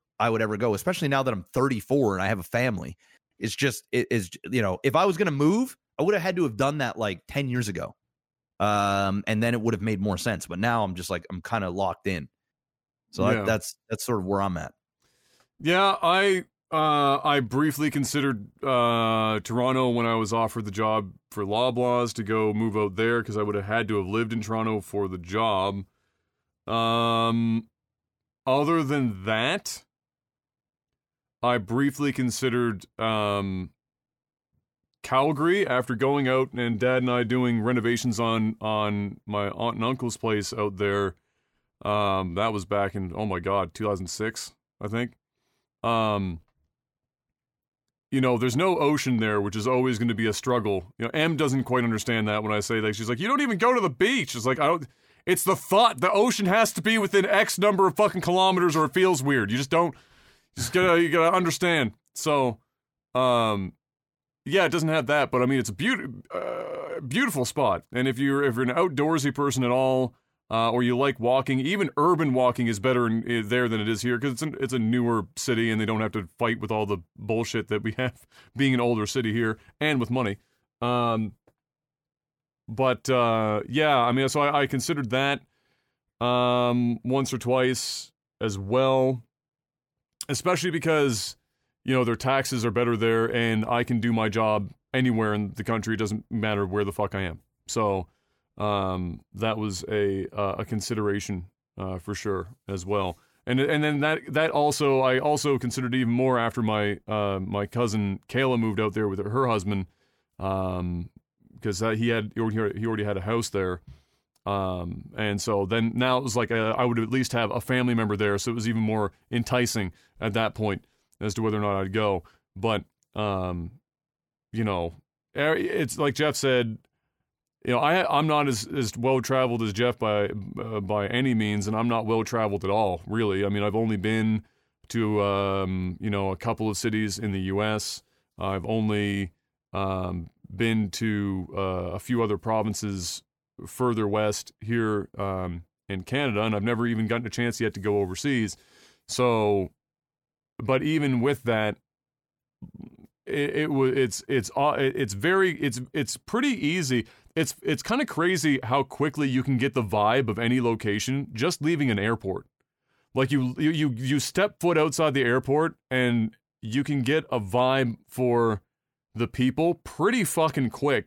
go, especially now that I'm 34 and I have a family. It's just, if I was going to move, I would have had to have done that 10 years ago. And then it would have made more sense. But now I'm just I'm kind of locked in. So yeah. That's sort of where I'm at. Yeah, I briefly considered Toronto when I was offered the job for Loblaws to go move out there because I would have had to have lived in Toronto for the job. Other than that, I briefly considered Calgary after going out and Dad and I doing renovations on my aunt and uncle's place out there. That was back in, 2006, I think. You know, there's no ocean there, which is always going to be a struggle. You know, Em doesn't quite understand that when I say that. She's like, you don't even go to the beach. It's like, it's the thought. The ocean has to be within X number of fucking kilometers or it feels weird. You just don't, you gotta understand. So, yeah, it doesn't have that, but I mean, it's a beautiful spot. And if you're an outdoorsy person at all, or you like walking, even urban walking is better there than it is here, because it's a newer city and they don't have to fight with all the bullshit that we have being an older city here, and with money. Yeah, I mean, so I considered that once or twice as well, especially because, you know, their taxes are better there and I can do my job anywhere in the country. It doesn't matter where the fuck I am. So... that was a consideration, for sure as well. And then that also, I also considered even more after my, my cousin Kayla moved out there with her husband, because he already had a house there. And so then now it was like, I would at least have a family member there. So it was even more enticing at that point as to whether or not I'd go. But, you know, it's like Jeff said, you know, I'm not as well-traveled as Jeff by any means, and I'm not well-traveled at all, really. I mean, I've only been to, you know, a couple of cities in the U.S. I've only been to a few other provinces further west here in Canada, and I've never even gotten a chance yet to go overseas. So, but even with that, it's pretty easy. It's kind of crazy how quickly you can get the vibe of any location just leaving an airport. Like you step foot outside the airport and you can get a vibe for the people pretty fucking quick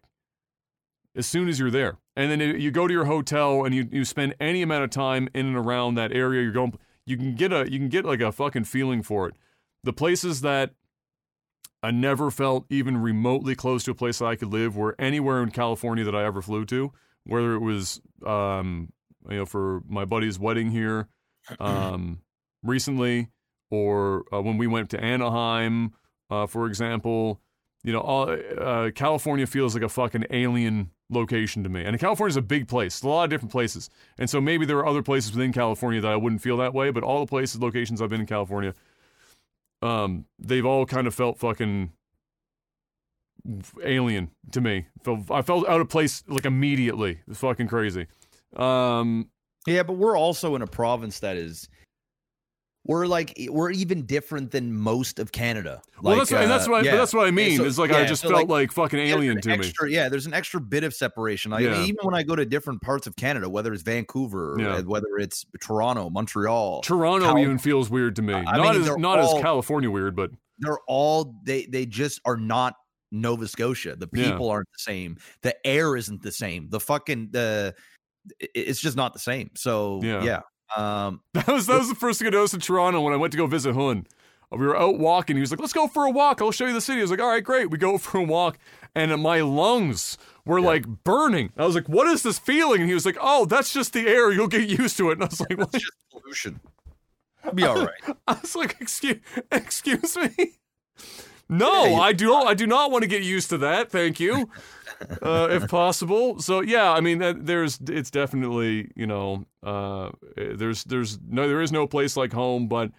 as soon as you're there. And then you go to your hotel and you spend any amount of time in and around that area you're going. You can get like a fucking feeling for it. The places that I never felt even remotely close to a place that I could live were anywhere in California that I ever flew to, whether it was, you know, for my buddy's wedding here, recently, or when we went to Anaheim, for example. You know, California feels like a fucking alien location to me. And California's a big place. It's a lot of different places. And so maybe there are other places within California that I wouldn't feel that way, but all the locations I've been in California, they've all kind of felt fucking alien to me. I felt out of place, like, immediately. It's fucking crazy. Yeah, but we're also in a province that is... We're even different than most of Canada. Well, that's what I mean. So, it's like, I just felt like fucking alien to me. Yeah, there's an extra bit of separation. Even when I go to different parts of Canada, whether it's Vancouver, or whether it's Toronto, Montreal. Toronto even feels weird to me. Not as California weird, but... They just are not Nova Scotia. The people aren't the same. The air isn't the same. It's just not the same. So, yeah. That was the first thing I noticed in Toronto when I went to go visit Hun. We were out walking. He was like, "Let's go for a walk. I'll show you the city." I was like, "All right, great." We go for a walk, and my lungs were like burning. I was like, "What is this feeling?" And he was like, "Oh, that's just the air. You'll get used to it." And I was like, "What?" Just pollution. I'll be all right. I was like, "Excuse me." No, yeah, I do not want to get used to that. Thank you, if possible. So yeah, I mean, it's definitely, you know, there is no place like home. But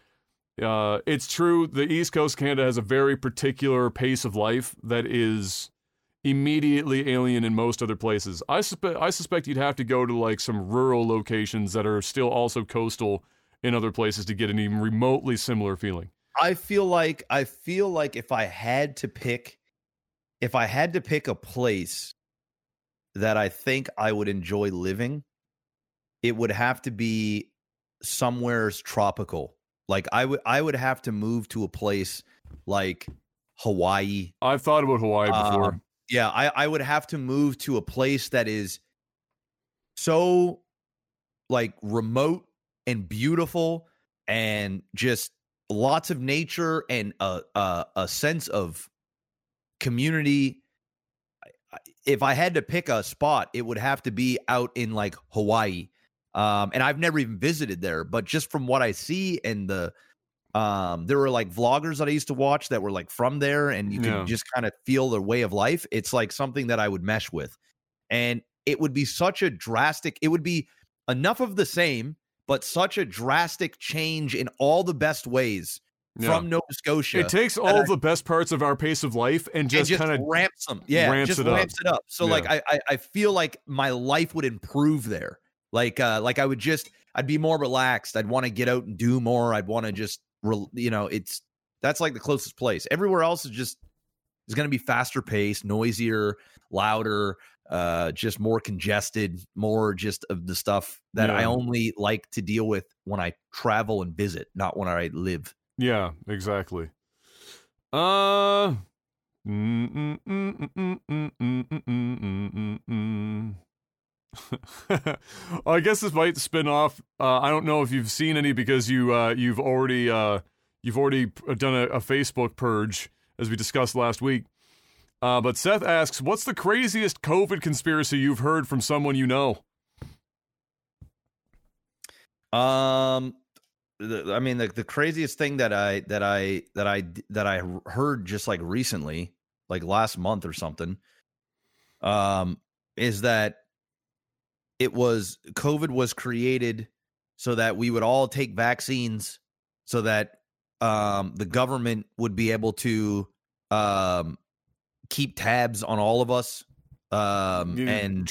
it's true, the East Coast Canada has a very particular pace of life that is immediately alien in most other places. I suspect you'd have to go to like some rural locations that are still also coastal in other places to get an even remotely similar feeling. I feel like if I had to pick a place that I think I would enjoy living, it would have to be somewhere tropical. Like I would have to move to a place like Hawaii. I've thought about Hawaii before. Yeah, I would have to move to a place that is so like remote and beautiful and just lots of nature and a sense of community. If I had to pick a spot, it would have to be out in like Hawaii. And I've never even visited there, but just from what I see and the there were like vloggers that I used to watch that were like from there, and you can just kind of feel their way of life. It's like something that I would mesh with, and it would be such a drastic, it would be enough of the same, but such a drastic change in all the best ways from Nova Scotia. It takes all the best parts of our pace of life and just kind of ramps them. Yeah. Ramps it up. So like, I feel like my life would improve there. Like I would just, I'd be more relaxed. I'd want to get out and do more. I'd want to just, you know, that's like the closest place. Everywhere else is just, it's going to be faster paced, noisier, louder, just more congested, more just of the stuff that I only like to deal with when I travel and visit, not when I live. Yeah, exactly. I guess this might spin off. I don't know if you've seen any, because you've already done a Facebook purge, as we discussed last week. But Seth asks, what's the craziest COVID conspiracy you've heard from someone you know? I mean, the craziest thing that I heard just like recently, like last month or something, is that COVID was created so that we would all take vaccines so that the government would be able to keep tabs on all of us and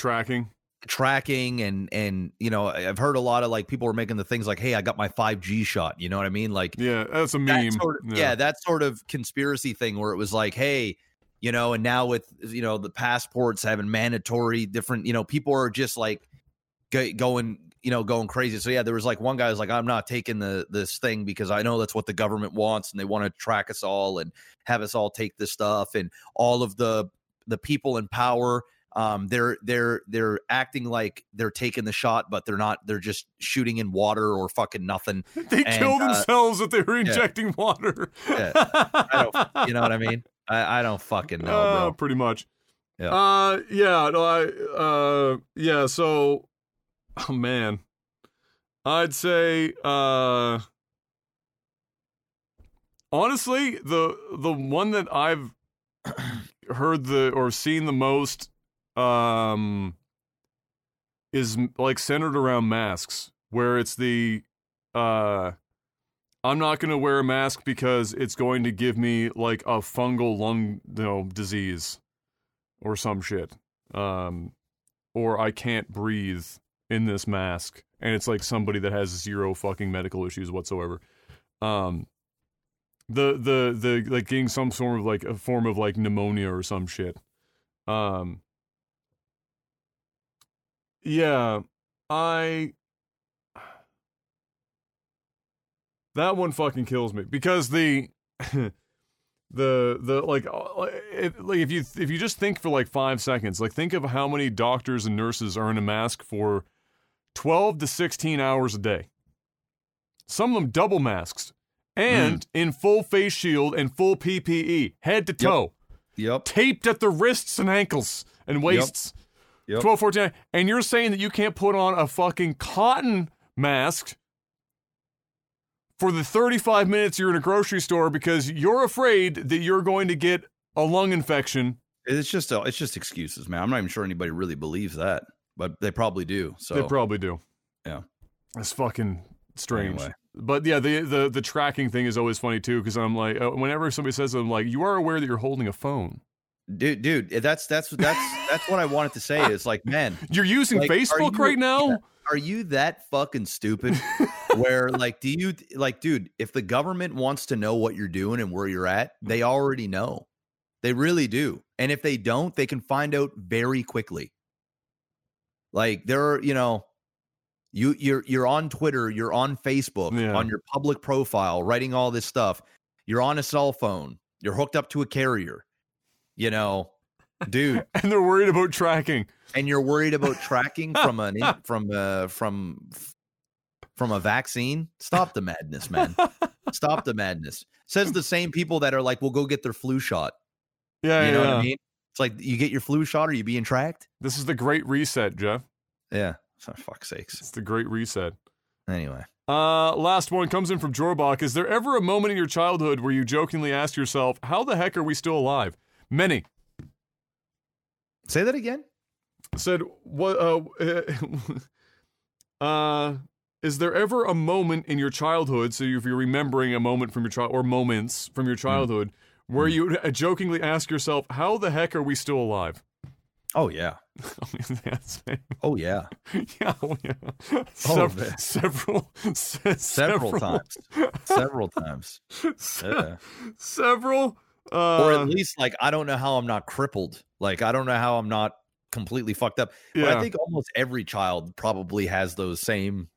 tracking and you know, I've heard a lot of like people were making the things like, hey, I got my 5G shot, you know what I mean? Like, yeah, that's a meme. That sort of conspiracy thing where it was like, hey, you know, and now with, you know, the passports having mandatory different, you know, people are just like going crazy. So yeah, there was like one guy was like, I'm not taking this thing because I know that's what the government wants and they want to track us all and have us all take this stuff, and all of the people in power, they're acting like they're taking the shot, but they're not. They're just shooting in water or fucking nothing. They kill themselves if they were injecting water. You know what I mean? I don't fucking know, bro. Pretty much. Yeah. So, oh man, I'd say honestly, the one that I've heard or seen the most is like centered around masks, where it's the I'm not gonna wear a mask because it's going to give me like a fungal lung disease or some shit, or I can't breathe in this mask, and it's like somebody that has zero fucking medical issues whatsoever. The like getting some sort of like a form of like pneumonia or some shit. That one fucking kills me, because if you just think for like 5 seconds, like think of how many doctors and nurses are in a mask for 12 to 16 hours a day. Some of them double masks and in full face shield and full PPE, head to toe. Yep. Taped at the wrists and ankles and waists. Yep. 12, 14, and you're saying that you can't put on a fucking cotton mask for the 35 minutes you're in a grocery store because you're afraid that you're going to get a lung infection. It's just excuses, man. I'm not even sure anybody really believes that, but they probably do. So they probably do. Yeah. That's fucking strange. Anyway. But yeah, the tracking thing is always funny too, because I'm like, whenever somebody says it, I'm like, you are aware that you're holding a phone, dude. That's what I wanted to say. Is like, man, you're using like, Facebook right now. Yeah, are you that fucking stupid? Where like, do you like, dude? If the government wants to know what you're doing and where you're at, they already know. They really do. And if they don't, they can find out very quickly. Like there are, you know. You're on Twitter, you're on Facebook, on your public profile, writing all this stuff. You're on a cell phone. You're hooked up to a carrier, you know, dude. And they're worried about tracking. And you're worried about tracking from from a vaccine. Stop the madness, man. Stop the madness. Says the same people that are like, we'll go get their flu shot. Yeah, you know what I mean? It's like, you get your flu shot or you being tracked. This is the great reset, Jeff. Yeah. For fuck's sakes. It's the great reset. Anyway. Last one comes in from Jorbach. Is there ever a moment in your childhood where you jokingly asked yourself, how the heck are we still alive? Many. Say that again. Said, what? Is there ever a moment in your childhood, so if you're remembering a moment from your child or moments from your childhood, where you jokingly ask yourself, how the heck are we still alive? Oh, yeah. Oh, yeah. Yeah, oh, yeah. Several times. Several times. Yeah. Several. Or at least, like, I don't know how I'm not crippled. Like, I don't know how I'm not completely fucked up. Yeah. But I think almost every child probably has those same,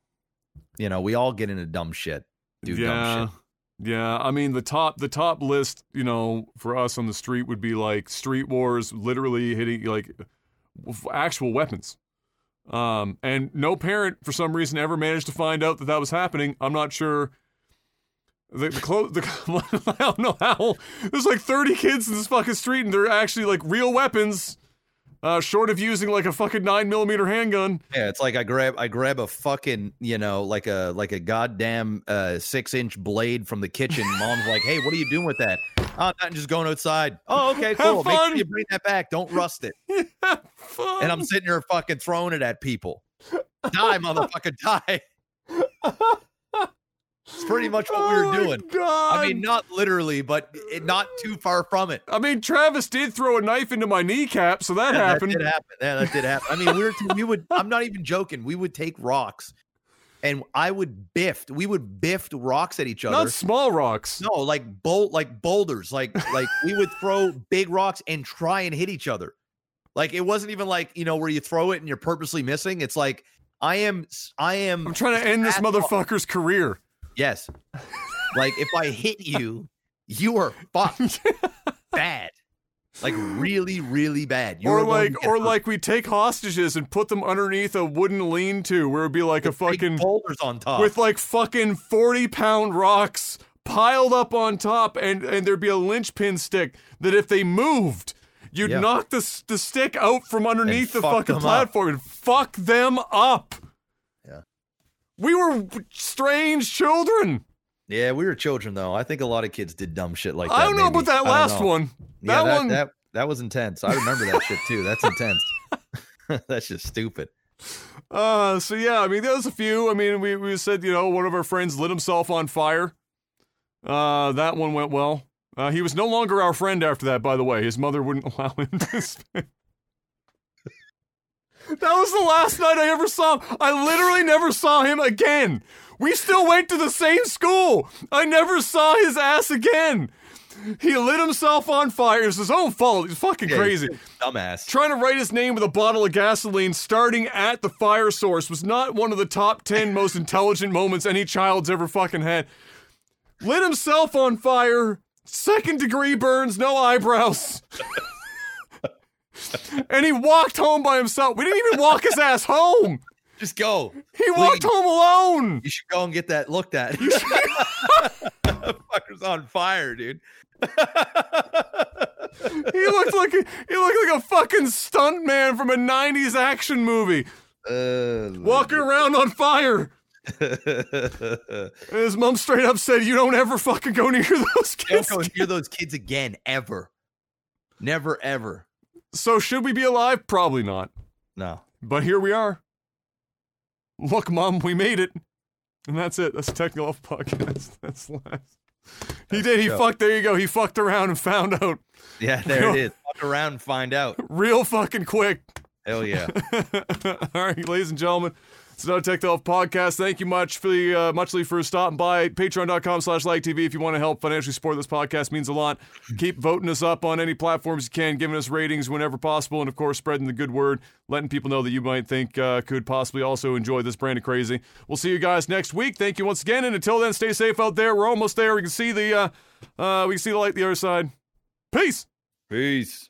you know, we all get into dumb shit. Dumb shit. Yeah, I mean, the top list, you know, for us on the street would be like street wars, literally hitting like actual weapons. And no parent for some reason ever managed to find out that was happening. I'm not sure. I don't know how. There's like 30 kids in this fucking street, and they're actually like real weapons, short of using like a fucking 9mm handgun. Yeah, it's like I grab a fucking, you know, like a goddamn 6-inch blade from the kitchen. Mom's like, "Hey, what are you doing with that?" "Oh, nothing, just going outside." "Oh, okay, cool. Make sure you bring that back. Don't rust it." Yeah, fun. And I'm sitting here fucking throwing it at people. Die, motherfucker, die. It's pretty much what we were doing. God. I mean, not literally, but not too far from it. I mean, Travis did throw a knife into my kneecap, so that happened. That did happen. Yeah, that did happen. I mean, I'm not even joking. We would take rocks, and we would biff rocks at each other. Not small rocks. No, like boulders. Like we would throw big rocks and try and hit each other. Like, it wasn't even like, you know, where you throw it and you're purposely missing. It's like, I'm trying to end this motherfucker's career. Yes. Like, if I hit you, you are fucked. Bad. Like, really, really bad. Or we take hostages and put them underneath a wooden lean-to where it'd be like a fucking boulders on top with like fucking 40-pound rocks piled up on top, and there'd be a linchpin stick that if they moved, you'd knock the stick out from underneath the fucking platform and fuck them up. We were strange children. Yeah, we were children, though. I think a lot of kids did dumb shit like that. I don't know about that last one. That was intense. I remember that shit, too. That's intense. That's just stupid. So, yeah, I mean, there was a few. I mean, we said, you know, one of our friends lit himself on fire. That one went well. He was no longer our friend after that, by the way. His mother wouldn't allow him to spend. That was the last night I ever saw him. I literally never saw him again. We still went to the same school. I never saw his ass again. He lit himself on fire. It was his own fault. He's fucking crazy. Dumbass. Trying to write his name with a bottle of gasoline starting at the fire source was not one of the top 10 most intelligent moments any child's ever fucking had. Lit himself on fire. 2nd-degree burns. No eyebrows. And he walked home by himself. We didn't even walk his ass home. Just go. He walked home alone. You should go and get that looked at. The fucker's on fire, dude. He looked like a fucking stunt man from a 90s action movie. Walking around on fire. And his mom straight up said, "You don't ever fucking go near those kids. Don't go near those kids again, ever. Never, ever." So should we be alive? Probably not. No. But here we are. Look, Mom, we made it. And that's it. That's Technoloff Podcast. That's last. He did. He fucked. There you go. He fucked around and found out. Yeah, there it is. Fucked around and find out. Real fucking quick. Hell yeah. All right, ladies and gentlemen. It's another Technoloff Podcast. Thank you much for muchly for stopping by. Patreon.com/LagTV if you want to help financially support this podcast. Means a lot. Keep voting us up on any platforms you can, giving us ratings whenever possible, and of course spreading the good word, letting people know that you might think could possibly also enjoy this brand of crazy. We'll see you guys next week. Thank you once again, and until then, stay safe out there. We're almost there. We can see the light the other side. Peace. Peace.